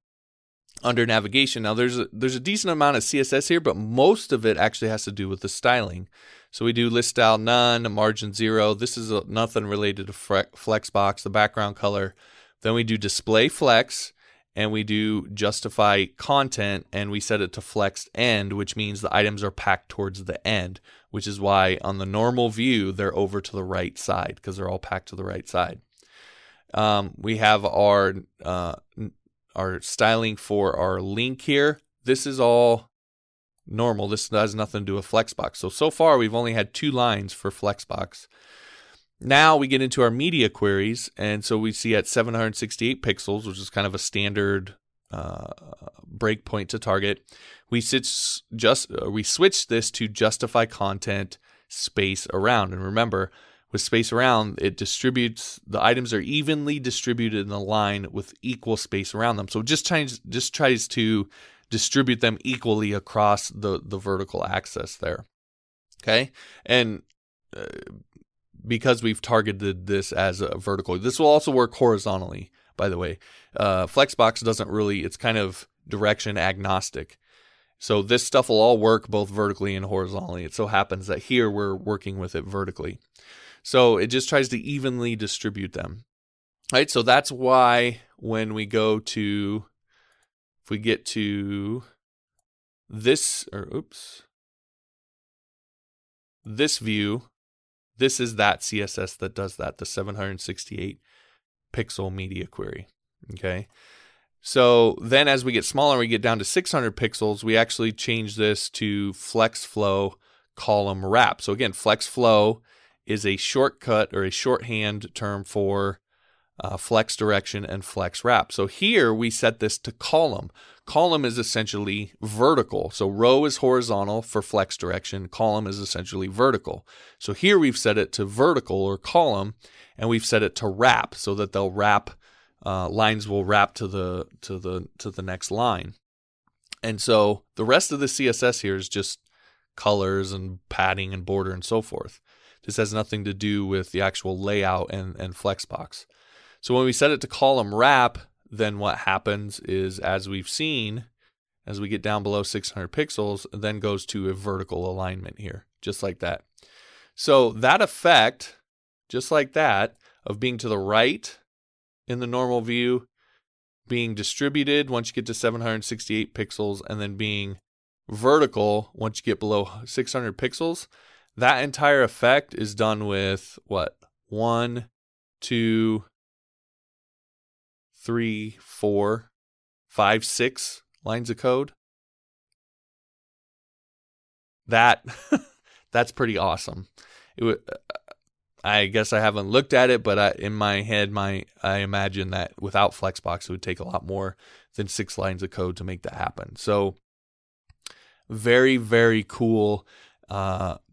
under navigation, now there's a decent amount of CSS here, but most of it actually has to do with the styling. So we do list style none, margin 0. This is nothing related to Flexbox, the background color. Then we do display flex, and we do justify content, and we set it to flexed end, which means the items are packed towards the end, which is why on the normal view, they're over to the right side because they're all packed to the right side. We have our styling for our link here. This is all normal. This has nothing to do with Flexbox. So far, we've only had 2 lines for Flexbox. Now we get into our media queries, and so we see at 768 pixels, which is kind of a standard breakpoint to target, we switch this to justify content space around. And remember, with space around, it distributes, the items are evenly distributed in the line with equal space around them. So it just tries to distribute them equally across the vertical axis there. Okay, and because we've targeted this as a vertical. This will also work horizontally, by the way. Flexbox doesn't really, it's kind of direction agnostic. So this stuff will all work both vertically and horizontally. It so happens that here we're working with it vertically. So it just tries to evenly distribute them. All right, so that's why when we go to, if we get to this, or this view, this is that CSS that does that, the 768 pixel media query, okay? So then as we get smaller, we get down to 600 pixels, we actually change this to Flex Flow Column Wrap. So again, Flex Flow is a shortcut or a shorthand term for Flex Direction and Flex Wrap. So here we set this to column. Column is essentially vertical. So row is horizontal for flex direction. Column is essentially vertical. So here we've set it to vertical or column, and we've set it to wrap so that they'll wrap, lines will wrap to the next line. And so the rest of the CSS here is just colors and padding and border and so forth. This has nothing to do with the actual layout and Flexbox. So when we set it to column wrap, then what happens is, as we've seen, as we get down below 600 pixels, then goes to a vertical alignment here, just like that. So that effect, just like that, of being to the right in the normal view, being distributed once you get to 768 pixels, and then being vertical once you get below 600 pixels, that entire effect is done with what? 1, 2, 3, 4, 5, 6 lines of code. That's pretty awesome. I guess I haven't looked at it, but in my head, I imagine that without Flexbox, it would take a lot more than 6 lines of code to make that happen. So, very, very cool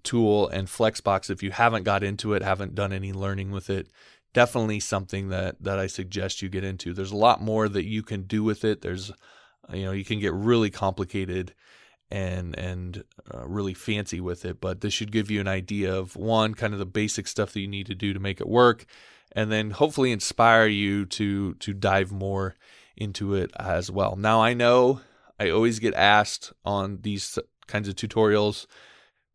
tool. And Flexbox, if you haven't got into it, haven't done any learning with it, definitely something that I suggest you get into. There's a lot more that you can do with it. There's, you can get really complicated and really fancy with it, but this should give you an idea of, one, kind of the basic stuff that you need to do to make it work, and then hopefully inspire you to dive more into it as well. Now, I know I always get asked on these kinds of tutorials,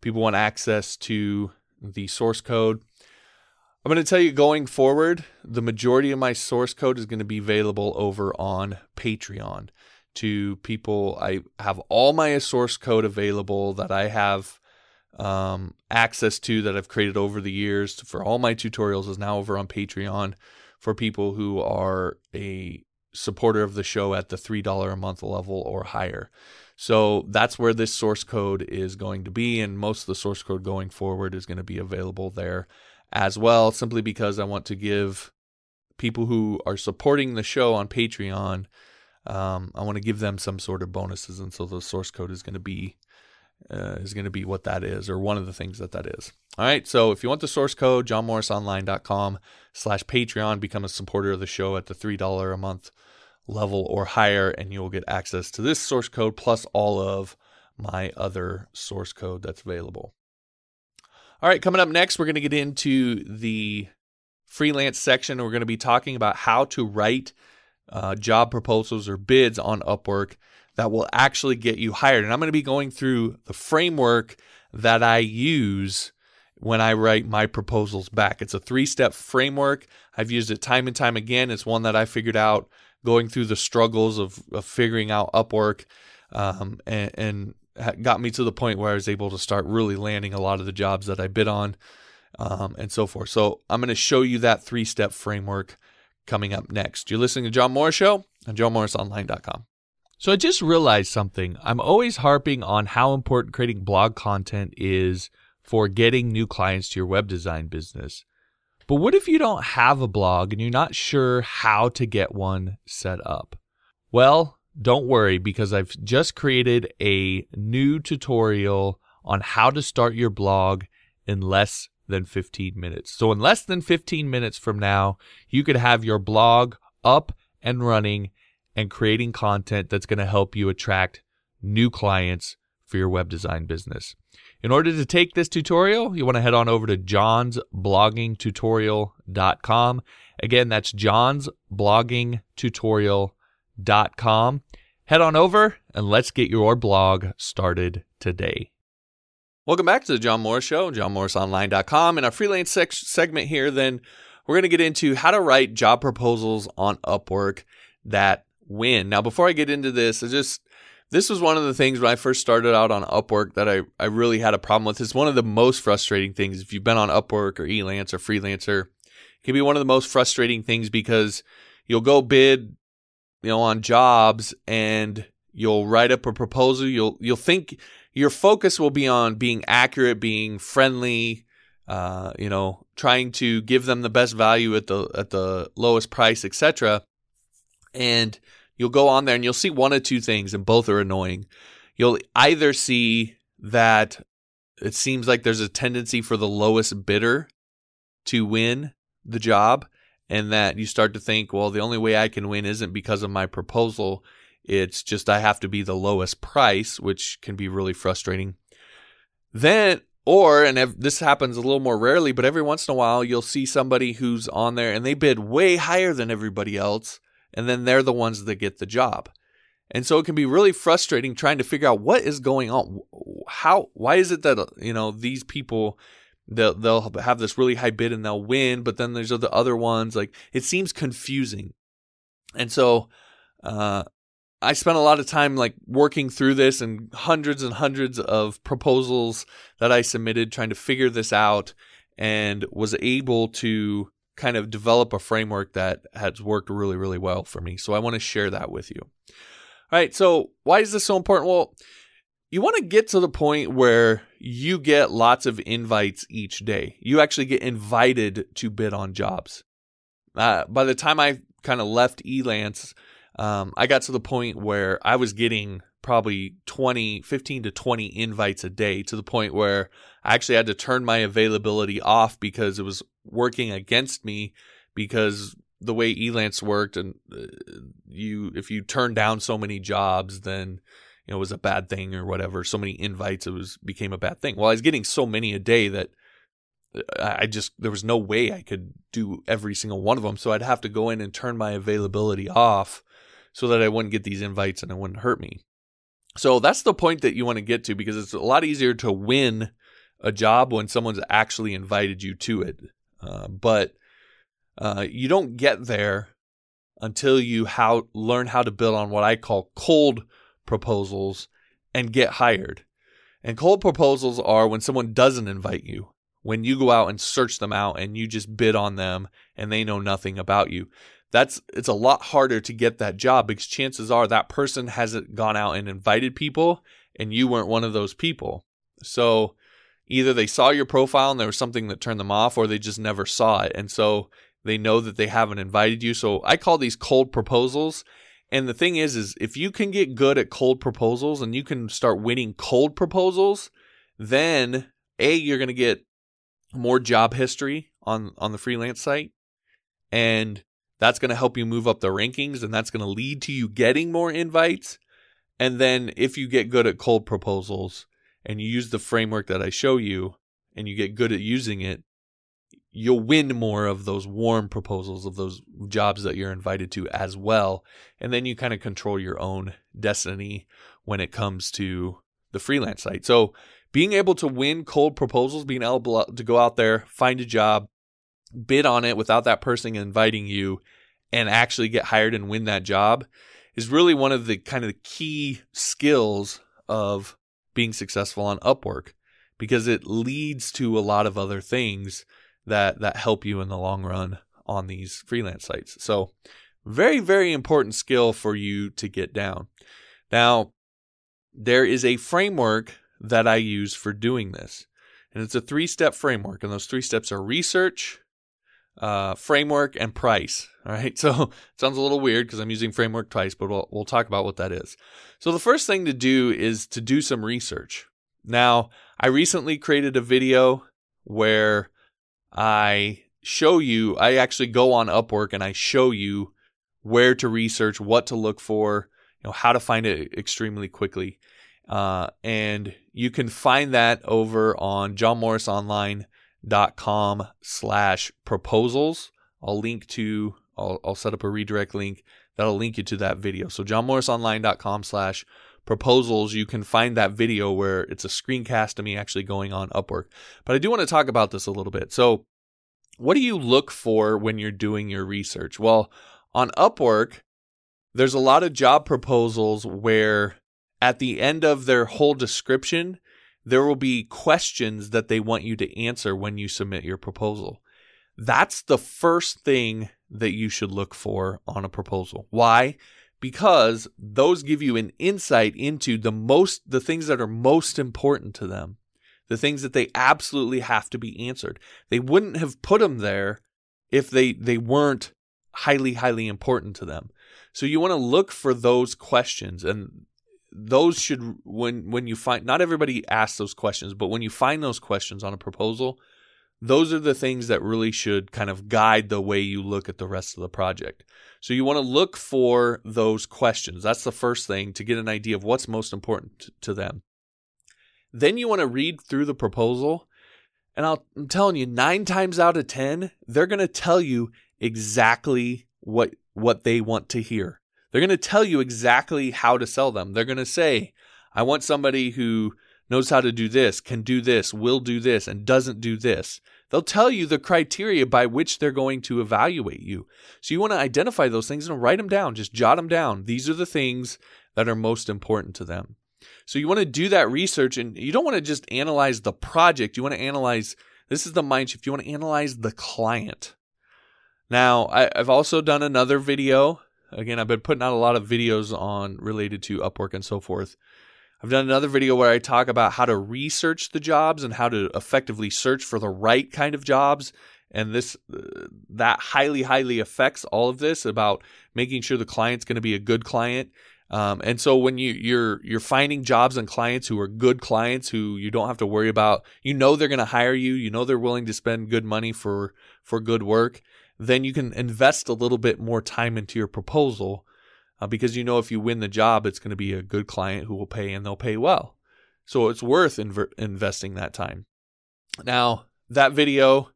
people want access to the source code. I'm going to tell you going forward, the majority of my source code is going to be available over on Patreon to people. I have all my source code available that I have access to that I've created over the years for all my tutorials is now over on Patreon for people who are a supporter of the show at the $3 a month level or higher. So that's where this source code is going to be, and most of the source code going forward is going to be available there as well, simply because I want to give people who are supporting the show on Patreon, I want to give them some sort of bonuses, and so the source code is going to be what that is, or one of the things that is. All right, so if you want the source code, johnmorrisonline.com/Patreon, become a supporter of the show at the $3 a month level or higher, and you'll get access to this source code plus all of my other source code that's available. All right, coming up next, we're going to get into the freelance section. We're going to be talking about how to write job proposals or bids on Upwork that will actually get you hired. And I'm going to be going through the framework that I use when I write my proposals back. It's a 3-step framework. I've used it time and time again. It's one that I figured out going through the struggles of figuring out Upwork, and got me to the point where I was able to start really landing a lot of the jobs that I bid on, and so forth. So I'm going to show you that 3-step framework coming up next. You're listening to John Morris Show on johnmorrisonline.com. So I just realized something. I'm always harping on how important creating blog content is for getting new clients to your web design business. But what if you don't have a blog and you're not sure how to get one set up? Well, don't worry, because I've just created a new tutorial on how to start your blog in less than 15 minutes. So in less than 15 minutes from now, you could have your blog up and running and creating content that's going to help you attract new clients for your web design business. In order to take this tutorial, you want to head on over to johnsbloggingtutorial.com. Again, that's johnsbloggingtutorial.com. Head on over and let's get your blog started today. Welcome back to the John Morris Show, johnmorrisonline.com. In our freelance segment here, then, we're going to get into how to write job proposals on Upwork that win. Now, before I get into this, this was one of the things when I first started out on Upwork that I really had a problem with. It's one of the most frustrating things. If you've been on Upwork or Elance or Freelancer, it can be one of the most frustrating things, because you'll go bid, on jobs, and you'll write up a proposal. You'll think your focus will be on being accurate, being friendly, trying to give them the best value at the lowest price, etc. And you'll go on there and you'll see one of two things, and both are annoying. You'll either see that it seems like there's a tendency for the lowest bidder to win the job, and that you start to think, well, the only way I can win isn't because of my proposal. It's just I have to be the lowest price, which can be really frustrating. Then, and this happens a little more rarely, but every once in a while, you'll see somebody who's on there and they bid way higher than everybody else, and then they're the ones that get the job. And so it can be really frustrating trying to figure out what is going on. Why is it that, these people, they'll have this really high bid and they'll win, but then there's the other ones, it seems confusing. And so I spent a lot of time working through this, and hundreds and hundreds of proposals that I submitted trying to figure this out, and was able to kind of develop a framework that has worked really, really well for me. So I want to share that with you. All right, so why is this so important? Well, you want to get to the point where you get lots of invites each day. You actually get invited to bid on jobs. By the time I kind of left Elance, I got to the point where I was getting probably 15 to 20 invites a day, to the point where I actually had to turn my availability off because it was working against me, because the way Elance worked, and if you turn down so many jobs, then it was a bad thing or whatever. So many invites, became a bad thing. Well, I was getting so many a day that there was no way I could do every single one of them. So I'd have to go in and turn my availability off so that I wouldn't get these invites and it wouldn't hurt me. So that's the point that you want to get to, because it's a lot easier to win a job when someone's actually invited you to it. But you don't get there until you learn how to build on what I call cold proposals and get hired. And cold proposals are when someone doesn't invite you, when you go out and search them out and you just bid on them and they know nothing about you. It's a lot harder to get that job because chances are that person hasn't gone out and invited people and you weren't one of those people. So either they saw your profile and there was something that turned them off, or they just never saw it. And so they know that they haven't invited you. So I call these cold proposals. And the thing is if you can get good at cold proposals and you can start winning cold proposals, then A, you're going to get more job history on the freelance site. And that's going to help you move up the rankings, and that's going to lead to you getting more invites. And then if you get good at cold proposals and you use the framework that I show you and you get good at using it, you'll win more of those warm proposals, of those jobs that you're invited to as well. And then you kind of control your own destiny when it comes to the freelance site. So being able to win cold proposals, being able to go out there, find a job, bid on it without that person inviting you, and actually get hired and win that job is really one of the kind of the key skills of being successful on Upwork, because it leads to a lot of other things that help you in the long run on these freelance sites. So very, very important skill for you to get down. Now, there is a framework that I use for doing this, and it's a 3-step framework, and those 3 steps are research, framework, and price. All right. So it sounds a little weird because I'm using framework twice, but we'll talk about what that is. So the first thing to do is to do some research. Now, I recently created a video where I show you, I actually go on Upwork and I show you where to research, what to look for, how to find it extremely quickly. And you can find that over on johnmorrisonline.com/proposals. I'll set up a redirect link that'll link you to that video. So johnmorrisonline.com/proposals, you can find that video where it's a screencast of me actually going on Upwork. But I do want to talk about this a little bit. So what do you look for when you're doing your research? Well, on Upwork, there's a lot of job proposals where at the end of their whole description, there will be questions that they want you to answer when you submit your proposal. That's the first thing that you should look for on a proposal. Why? Because those give you an insight into the things that are most important to them, the things that they absolutely have to be answered. They wouldn't have put them there if they weren't highly, highly important to them. So you want to look for those questions, and those should, when you find, not everybody asks those questions, but when you find those questions on a proposal, those are the things that really should kind of guide the way you look at the rest of the project. So you want to look for those questions. That's the first thing, to get an idea of what's most important to them. Then you want to read through the proposal. And I'm telling you, 9 times out of 10, they're going to tell you exactly what they want to hear. They're going to tell you exactly how to sell them. They're going to say, I want somebody who knows how to do this, can do this, will do this, and doesn't do this. They'll tell you the criteria by which they're going to evaluate you. So you want to identify those things and write them down. Just jot them down. These are the things that are most important to them. So you want to do that research, and you don't want to just analyze the project. You want to analyze, this is the mind shift, you want to analyze the client. Now, I've also done another video. Again, I've been putting out a lot of videos on related to Upwork and so forth. I've done another video where I talk about how to research the jobs and how to effectively search for the right kind of jobs. And this that highly, highly affects all of this, about making sure the client's going to be a good client. And so when you're finding jobs and clients who are good clients, who you don't have to worry about, they're going to hire you, they're willing to spend good money for good work, then you can invest a little bit more time into your proposal. Because if you win the job, it's going to be a good client who will pay, and they'll pay well. So it's worth investing that time. Now, that video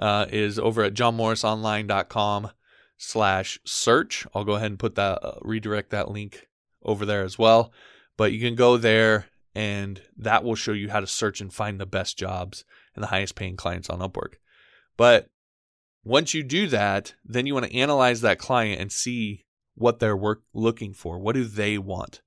is over at johnmorrisonline.com/search. I'll go ahead and redirect that link over there as well. But you can go there and that will show you how to search and find the best jobs and the highest paying clients on Upwork. But once you do that, then you want to analyze that client and see what they're looking for. What do they want?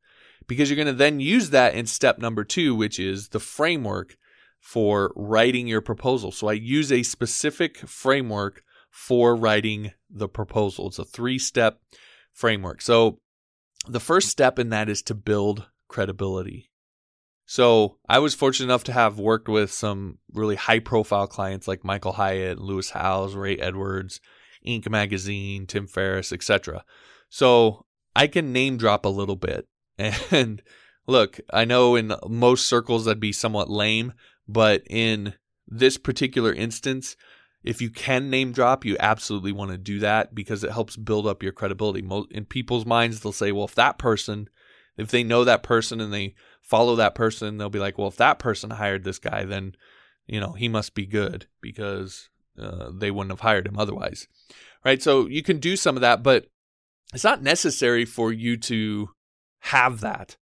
Because you're going to then use that in step number 2, which is the framework for writing your proposal. So I use a specific framework for writing the proposal. It's a 3-step framework. So the first step in that is to build credibility. So I was fortunate enough to have worked with some really high-profile clients like Michael Hyatt, Lewis Howes, Ray Edwards, Inc. Magazine, Tim Ferriss, etc. So I can name drop a little bit. And look, I know in most circles that'd be somewhat lame, but in this particular instance, if you can name drop, you absolutely want to do that because it helps build up your credibility. In people's minds, they'll say, well, if they know that person and they follow that person, they'll be like, well, if that person hired this guy, then, he must be good because they wouldn't have hired him otherwise. Right? So you can do some of that, but it's not necessary for you to have that,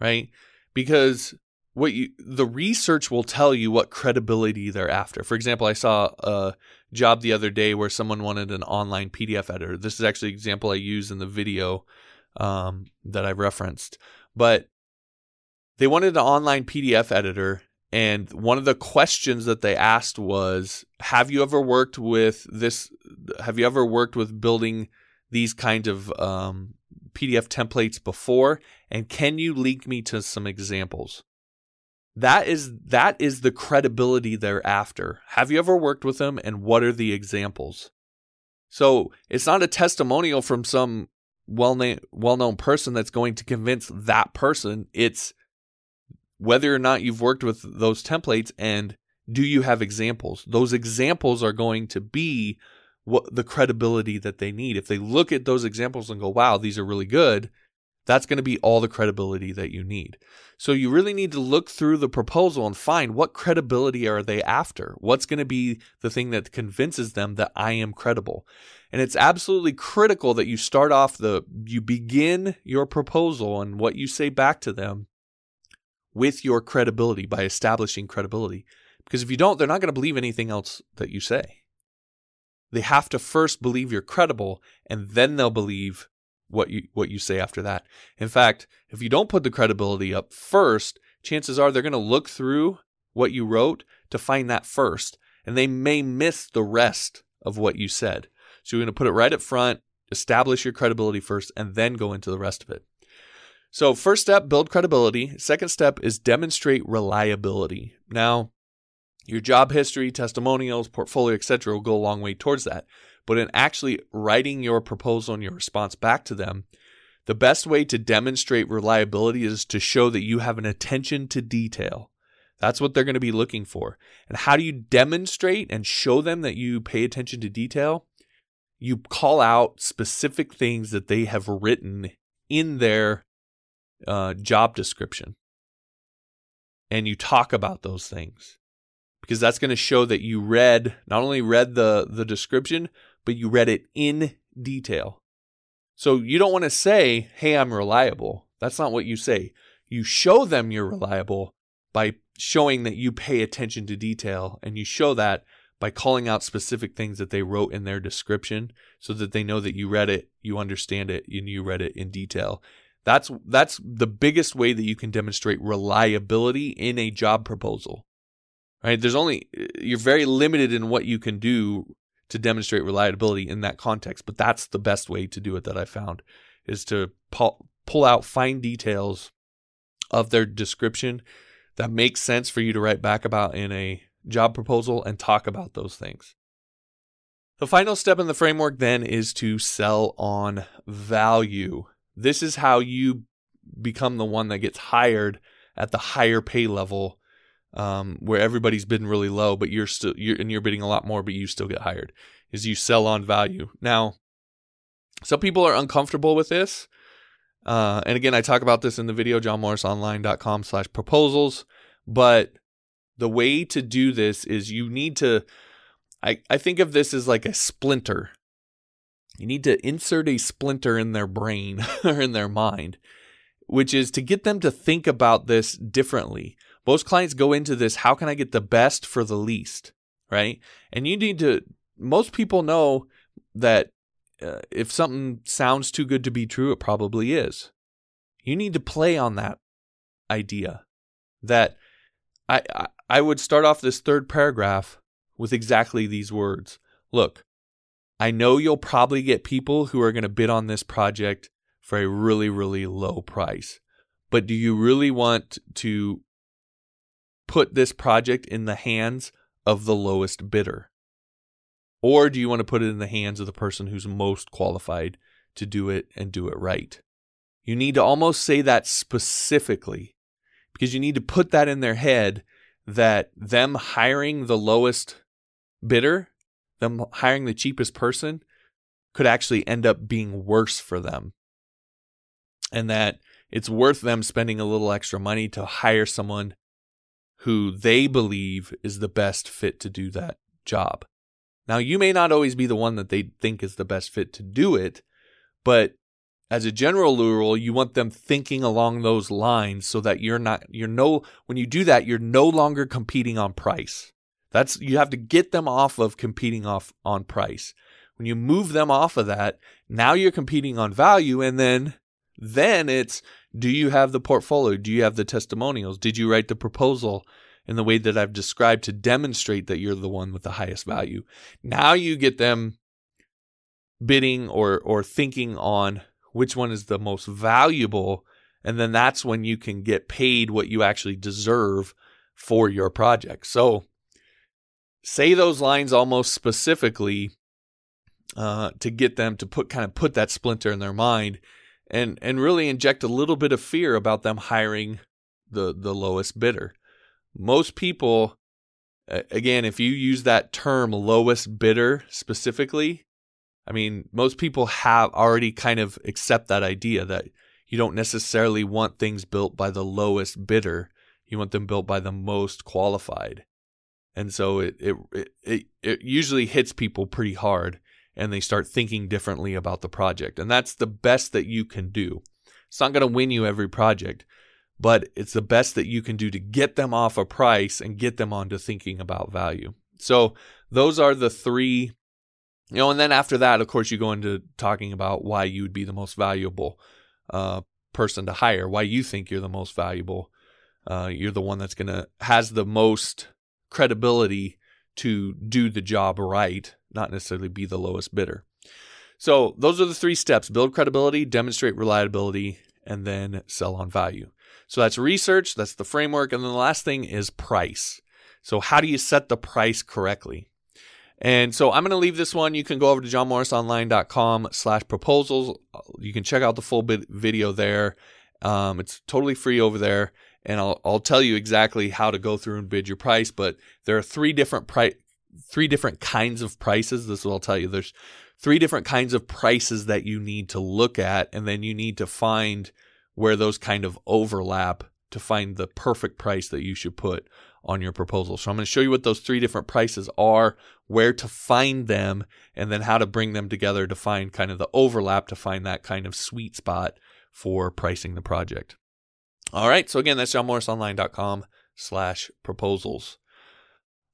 right? Because the research will tell you what credibility they're after. For example, I saw a job the other day where someone wanted an online PDF editor. This is actually an example I use in the video that I referenced. But they wanted an online PDF editor, and one of the questions that they asked was, have you ever worked with building these kinds of PDF templates before, and can you link me to some examples? That is the credibility they're after. Have you ever worked with them, and what are the examples? So it's not a testimonial from some well-known person that's going to convince that person. It's whether or not you've worked with those templates and do you have examples. Those examples are going to be what the credibility that they need. If they look at those examples and go, wow, these are really good, that's going to be all the credibility that you need. So you really need to look through the proposal and find what credibility are they after? What's going to be the thing that convinces them that I am credible? And it's absolutely critical that you start off you begin your proposal and what you say back to them with your credibility, by establishing credibility. Because if you don't, they're not going to believe anything else that you say. They have to first believe you're credible, and then they'll believe what you say after that. In fact, if you don't put the credibility up first, chances are they're going to look through what you wrote to find that first, and they may miss the rest of what you said. So you're going to put it right up front, establish your credibility first, and then go into the rest of it. So first step, build credibility. Second step is demonstrate reliability. Now, your job history, testimonials, portfolio, etc. will go a long way towards that. But in actually writing your proposal and your response back to them, the best way to demonstrate reliability is to show that you have an attention to detail. That's what they're going to be looking for. And how do you demonstrate and show them that you pay attention to detail? You call out specific things that they have written in their job description. And you talk about those things. Because that's going to show that you not only read the description, but you read it in detail. So you don't want to say, hey, I'm reliable. That's not what you say. You show them you're reliable by showing that you pay attention to detail. And you show that by calling out specific things that they wrote in their description so that they know that you read it, you understand it, and you read it in detail. That's the biggest way that you can demonstrate reliability in a job proposal. Right? You're very limited in what you can do to demonstrate reliability in that context, but that's the best way to do it that I found, is to pull out fine details of their description that makes sense for you to write back about in a job proposal and talk about those things. The final step in the framework then is to sell on value. This is how you become the one that gets hired at the higher pay level, where everybody's bidding really low, but you're bidding a lot more, but you still get hired, is you sell on value. Now, some people are uncomfortable with this. And again, I talk about this in the video, johnmorrisonline.com/proposals, but the way to do this is you need to, I think of this as like a splinter. You need to insert a splinter in their brain or in their mind, which is to get them to think about this differently. Most clients go into this, how can I get the best for the least, right? And you need to, most people know that if something sounds too good to be true, it probably is. You need to play on that idea that I would start off this third paragraph with exactly these words. Look, I know you'll probably get people who are going to bid on this project for a really, really low price. But do you really want to put this project in the hands of the lowest bidder? Or do you want to put it in the hands of the person who's most qualified to do it and do it right? You need to almost say that specifically because you need to put that in their head that them hiring the lowest bidder, them hiring the cheapest person could actually end up being worse for them. And that it's worth them spending a little extra money to hire someone who they believe is the best fit to do that job. Now, you may not always be the one that they think is the best fit to do it, but as a general rule, you want them thinking along those lines so that when you do that, you're no longer competing on price. You have to get them off of competing on price. When you move them off of that, now you're competing on value, and then it's, do you have the portfolio? Do you have the testimonials? Did you write the proposal in the way that I've described to demonstrate that you're the one with the highest value? Now you get them bidding or thinking on which one is the most valuable, and then that's when you can get paid what you actually deserve for your project. So say those lines almost specifically to get them to put that splinter in their mind and really inject a little bit of fear about them hiring the lowest bidder. Most people, again, if you use that term lowest bidder specifically, I mean, most people have already kind of accept that idea that you don't necessarily want things built by the lowest bidder. You want them built by the most qualified. And so it usually hits people pretty hard, and they start thinking differently about the project. And that's the best that you can do. It's not going to win you every project, but it's the best that you can do to get them off a price and get them onto thinking about value. So those are the three, and then after that, of course, you go into talking about why you would be the most valuable person to hire, why you think you're the most valuable. You're the one that's has the most credibility to do the job right, not necessarily be the lowest bidder. So those are the three steps: build credibility, demonstrate reliability, and then sell on value. So that's research, that's the framework, and then the last thing is price. So how do you set the price correctly? And so I'm going to leave this one. You can go over to johnmorrisonline.com/proposals. You can check out the full video there. It's totally free over there. And I'll tell you exactly how to go through and bid your price, but there are three different kinds of prices. This is what I'll tell you. There's three different kinds of prices that you need to look at, and then you need to find where those kind of overlap to find the perfect price that you should put on your proposal. So I'm going to show you what those three different prices are, where to find them, and then how to bring them together to find kind of the overlap, to find that kind of sweet spot for pricing the project. All right, so again, that's johnmorrisonline.com/proposals.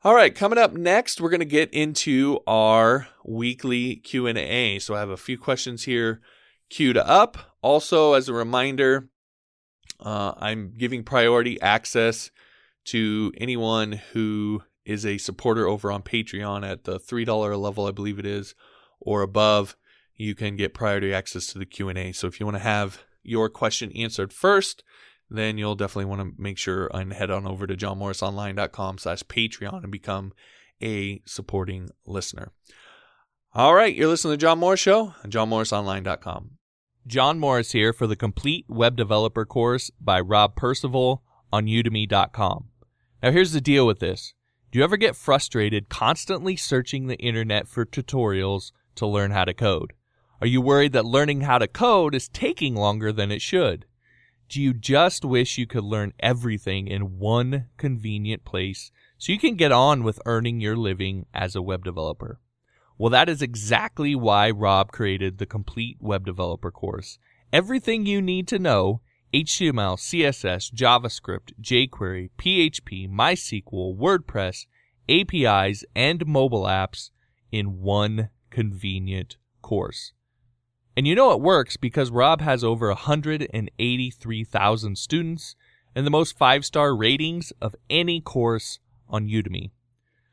All right, coming up next, we're going to get into our weekly Q&A. So I have a few questions here queued up. Also, as a reminder, I'm giving priority access to anyone who is a supporter over on Patreon at the $3 level, I believe it is, or above. You can get priority access to the Q&A. So if you want to have your question answered first, then you'll definitely want to make sure and head on over to johnmorrisonline.com/Patreon and become a supporting listener. All right, you're listening to The John Morris Show on johnmorrisonline.com. John Morris here for the Complete Web Developer course by Rob Percival on udemy.com. Now here's the deal with this. Do you ever get frustrated constantly searching the internet for tutorials to learn how to code? Are you worried that learning how to code is taking longer than it should? Do you just wish you could learn everything in one convenient place so you can get on with earning your living as a web developer? Well, that is exactly why Rob created the Complete Web Developer course. Everything you need to know HTML, CSS, JavaScript, jQuery, PHP, MySQL, WordPress, APIs, and mobile apps in one convenient course. And you know it works because Rob has over 183,000 students and the most 5-star ratings of any course on Udemy.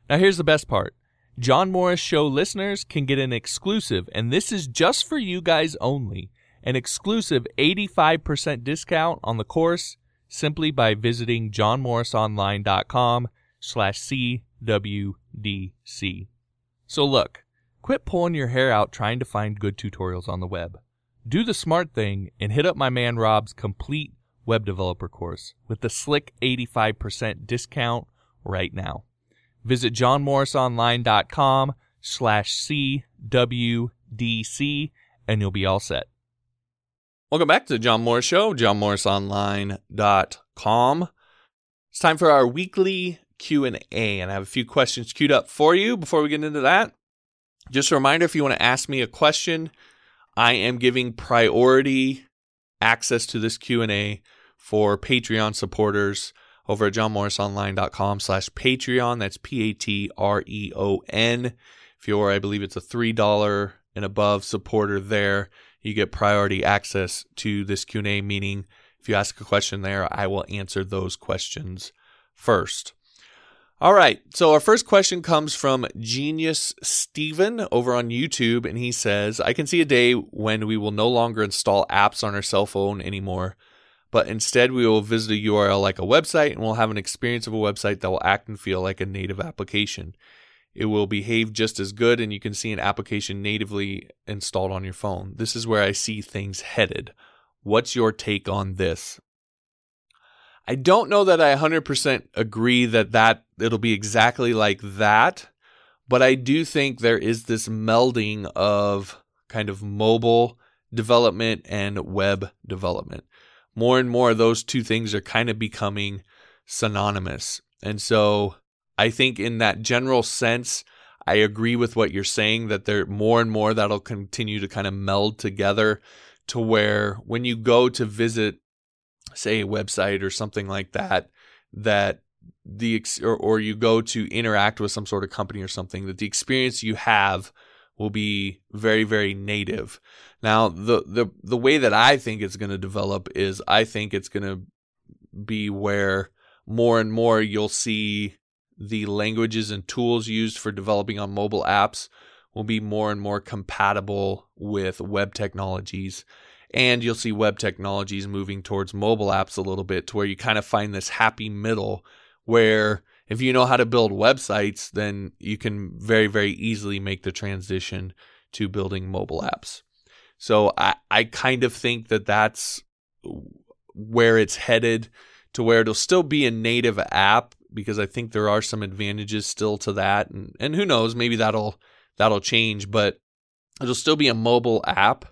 Now here's the best part. John Morris Show listeners can get an exclusive, and this is just for you guys only, an exclusive 85% discount on the course simply by visiting johnmorrisonline.com/CWDC. So look, quit pulling your hair out trying to find good tutorials on the web. Do the smart thing and hit up my man Rob's complete web developer course with the slick 85% discount right now. Visit johnmorrisonline.com/CWDC and you'll be all set. Welcome back to the John Morris Show, johnmorrisonline.com. It's time for our weekly Q&A, and I have a few questions queued up for you. Before we get into that, just a reminder, if you want to ask me a question, I am giving priority access to this Q&A for Patreon supporters over at johnmorrisonline.com/Patreon. That's Patreon. If you're, I believe it's a $3 and above supporter there, you get priority access to this Q&A, meaning if you ask a question there, I will answer those questions first. All right, so our first question comes from Genius Steven over on YouTube, and he says, I can see a day when we will no longer install apps on our cell phone anymore, but instead we will visit a URL like a website, and we'll have an experience of a website that will act and feel like a native application. It will behave just as good, and you can see an application natively installed on your phone. This is where I see things headed. What's your take on this? I don't know that I 100% agree that it'll be exactly like that, but I do think there is this melding of kind of mobile development and web development. More and more, those two things are kind of becoming synonymous. And so I think in that general sense, I agree with what you're saying, that there more and more that'll continue to kind of meld together to where when you go to visit, say, a website or something like that, or you go to interact with some sort of company or something, that the experience you have will be very, very native. Now, the way that I think it's going to develop is I think it's going to be where more and more you'll see the languages and tools used for developing on mobile apps will be more and more compatible with web technologies. And you'll see web technologies moving towards mobile apps a little bit, to where you kind of find this happy middle where if you know how to build websites, then you can very, very easily make the transition to building mobile apps. So I kind of think that that's where it's headed, to where it'll still be a native app, because I think there are some advantages still to that. And who knows, maybe that'll change, but it'll still be a mobile app.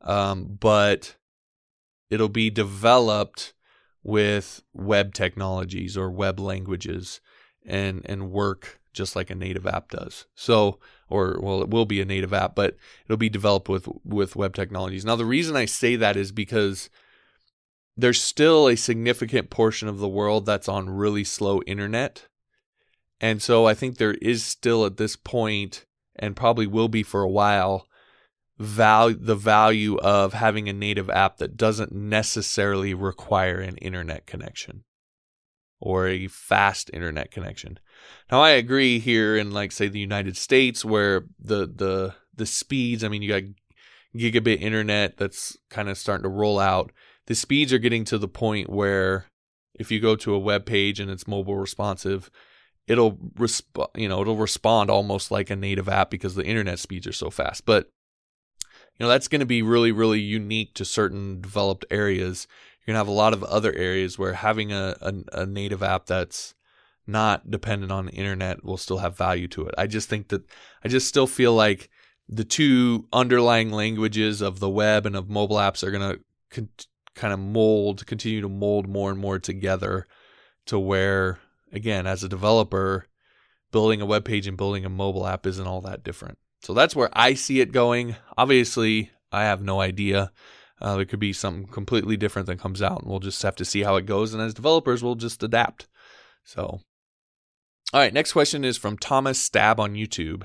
But it'll be developed with web technologies or web languages and work just like a native app does. It will be a native app, but it'll be developed with web technologies. Now, the reason I say that is because there's still a significant portion of the world that's on really slow internet. And so I think there is still at this point, and probably will be for a while, the value of having a native app that doesn't necessarily require an internet connection or a fast internet connection. Now, I agree here in, like, say, the United States, where the speeds, I mean, you got gigabit internet that's kind of starting to roll out. The speeds are getting to the point where if you go to a web page and it's mobile responsive, it'll respond almost like a native app because the internet speeds are so fast. But you know, that's going to be really, really unique to certain developed areas. You're going to have a lot of other areas where having a native app that's not dependent on the internet will still have value to it. I just still feel like the two underlying languages of the web and of mobile apps are going to continue to mold more and more together, to where, again, as a developer, building a web page and building a mobile app isn't all that different. So that's where I see it going. Obviously, I have no idea. There could be something completely different that comes out, and we'll just have to see how it goes. And as developers, we'll just adapt. So, all right, next question is from Thomas Stab on YouTube.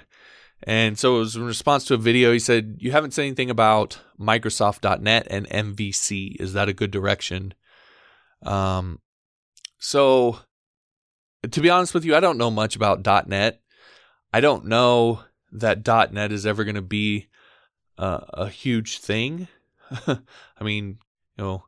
And so it was in response to a video. He said, you haven't said anything about Microsoft.net and MVC. Is that a good direction? So to be honest with you, I don't know much about .net. I don't know that .net is ever going to be a huge thing. I mean, you know,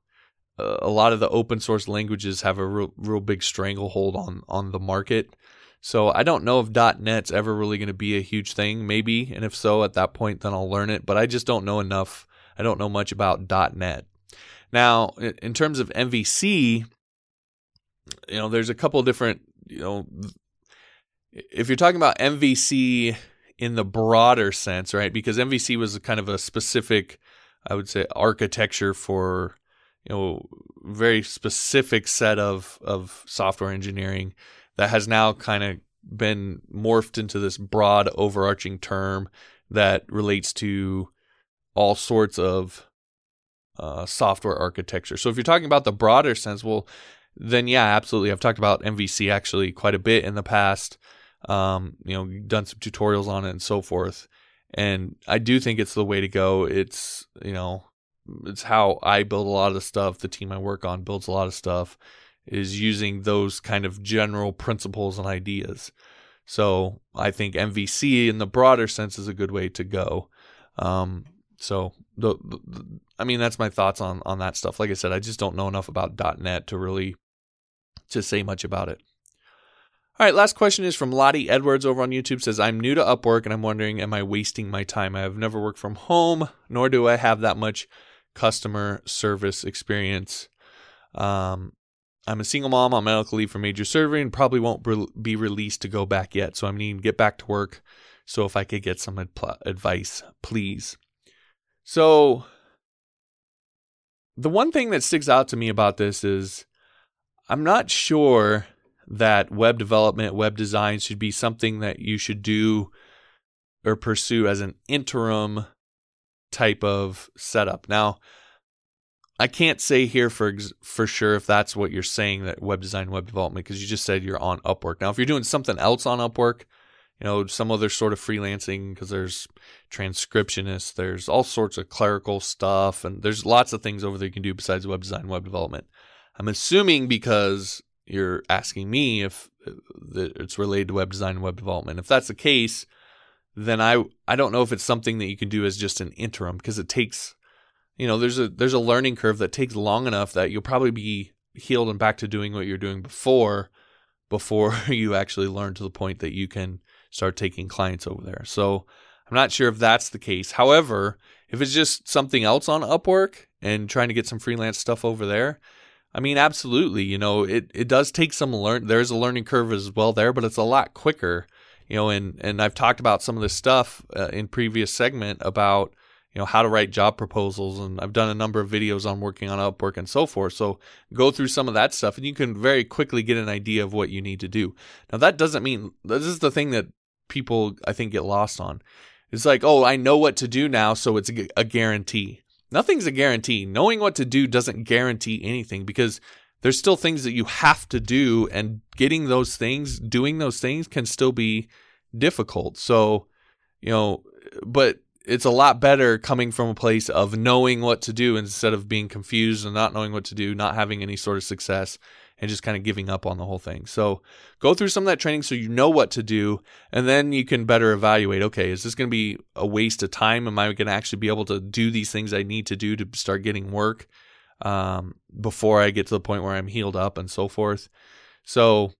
a lot of the open source languages have a real big stranglehold on the market. So I don't know if .NET's ever really going to be a huge thing, maybe. And if so, at that point, then I'll learn it. But I just don't know enough. I don't know much about .NET. Now, in terms of MVC, you know, there's a couple different, you know, if you're talking about MVC in the broader sense, right? Because MVC was kind of a specific, I would say, architecture for, you know, very specific set of software engineering that has now kind of been morphed into this broad overarching term that relates to all sorts of software architecture. So if you're talking about the broader sense, well, then yeah, absolutely. I've talked about MVC actually quite a bit in the past, you know, done some tutorials on it and so forth. And I do think it's the way to go. It's, you know, it's how I build a lot of the stuff. The team I work on builds a lot of stuff, is using those kind of general principles and ideas. So I think MVC in the broader sense is a good way to go. So I mean, that's my thoughts on that stuff. Like I said, I just don't know enough about .NET to really to say much about it. All right, last question is from Lottie Edwards over on YouTube. Says, I'm new to Upwork and I'm wondering, am I wasting my time? I have never worked from home, nor do I have that much customer service experience. I'm a single mom on medical leave for major surgery and probably won't be released to go back yet. So I'm needing to get back to work. So if I could get some advice, please. So the one thing that sticks out to me about this is I'm not sure that web development, web design should be something that you should do or pursue as an interim type of setup. Now, I can't say here for sure if that's what you're saying, that web design, web development, because you just said you're on Upwork. Now, if you're doing something else on Upwork, you know, some other sort of freelancing, because there's transcriptionists, there's all sorts of clerical stuff, and there's lots of things over there you can do besides web design, web development. I'm assuming because you're asking me if it's related to web design, web development. If that's the case, then I don't know if it's something that you can do as just an interim, because it takes... You know, there's a learning curve that takes long enough that you'll probably be healed and back to doing what you're doing before you actually learn to the point that you can start taking clients over there. So I'm not sure if that's the case. However, if it's just something else on Upwork and trying to get some freelance stuff over there, I mean, absolutely. You know, it does take some there's a learning curve as well there, but it's a lot quicker. You know, and I've talked about some of this stuff in previous segment about, you know, how to write job proposals, and I've done a number of videos on working on Upwork and so forth. So go through some of that stuff and you can very quickly get an idea of what you need to do. Now, that doesn't mean, this is the thing that people, I think, get lost on. It's like, oh, I know what to do now, so it's a guarantee. Nothing's a guarantee. Knowing what to do doesn't guarantee anything, because there's still things that you have to do, and getting those things, doing those things can still be difficult. So, you know, but it's a lot better coming from a place of knowing what to do instead of being confused and not knowing what to do, not having any sort of success, and just kind of giving up on the whole thing. So go through some of that training so you know what to do, and then you can better evaluate, okay, is this going to be a waste of time? Am I going to actually be able to do these things I need to do to start getting work before I get to the point where I'm healed up and so forth? So,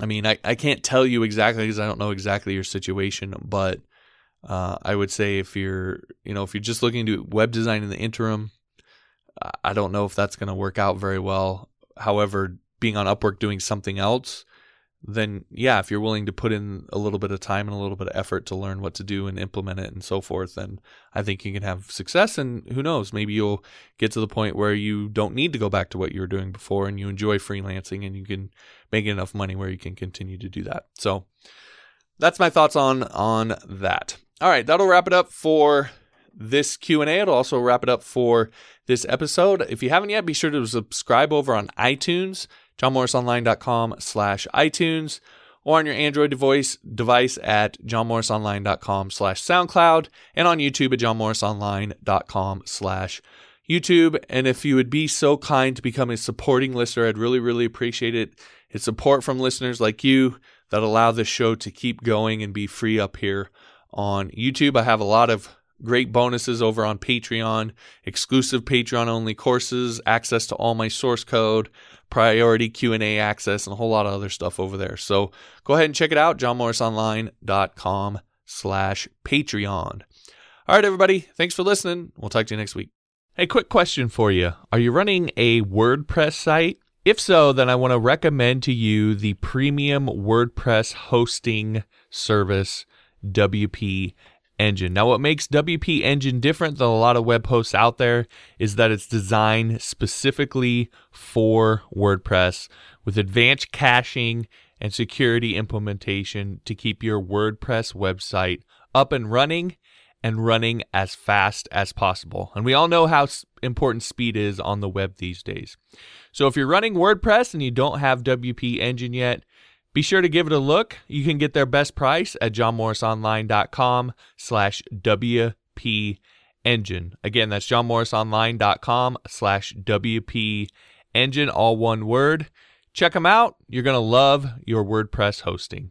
I mean, I can't tell you exactly because I don't know exactly your situation, but I would say if you're just looking to do web design in the interim, I don't know if that's going to work out very well. However, being on Upwork doing something else, then yeah, if you're willing to put in a little bit of time and a little bit of effort to learn what to do and implement it and so forth, then I think you can have success. And who knows, maybe you'll get to the point where you don't need to go back to what you were doing before and you enjoy freelancing and you can make enough money where you can continue to do that. So that's my thoughts on that. All right, that'll wrap it up for this Q&A. It'll also wrap it up for this episode. If you haven't yet, be sure to subscribe over on iTunes, johnmorrisonline.com/iTunes, or on your Android device at johnmorrisonline.com/SoundCloud, and on YouTube at johnmorrisonline.com/YouTube. And if you would be so kind to become a supporting listener, I'd really, really appreciate it. It's support from listeners like you that allow this show to keep going and be free up here on YouTube. I have a lot of great bonuses over on Patreon, exclusive Patreon-only courses, access to all my source code, priority Q&A access, and a whole lot of other stuff over there. So go ahead and check it out, johnmorrisonline.com/Patreon. All right, everybody. Thanks for listening. We'll talk to you next week. Hey, quick question for you. Are you running a WordPress site? If so, then I want to recommend to you the premium WordPress hosting service, WP Engine. Now, what makes WP Engine different than a lot of web hosts out there is that it's designed specifically for WordPress with advanced caching and security implementation to keep your WordPress website up and running as fast as possible. And we all know how important speed is on the web these days. So if you're running WordPress and you don't have WP Engine yet, be sure to give it a look. You can get their best price at johnmorrisonline.com/WP Engine. Again, that's johnmorrisonline.com/WP Engine, all one word. Check them out. You're going to love your WordPress hosting.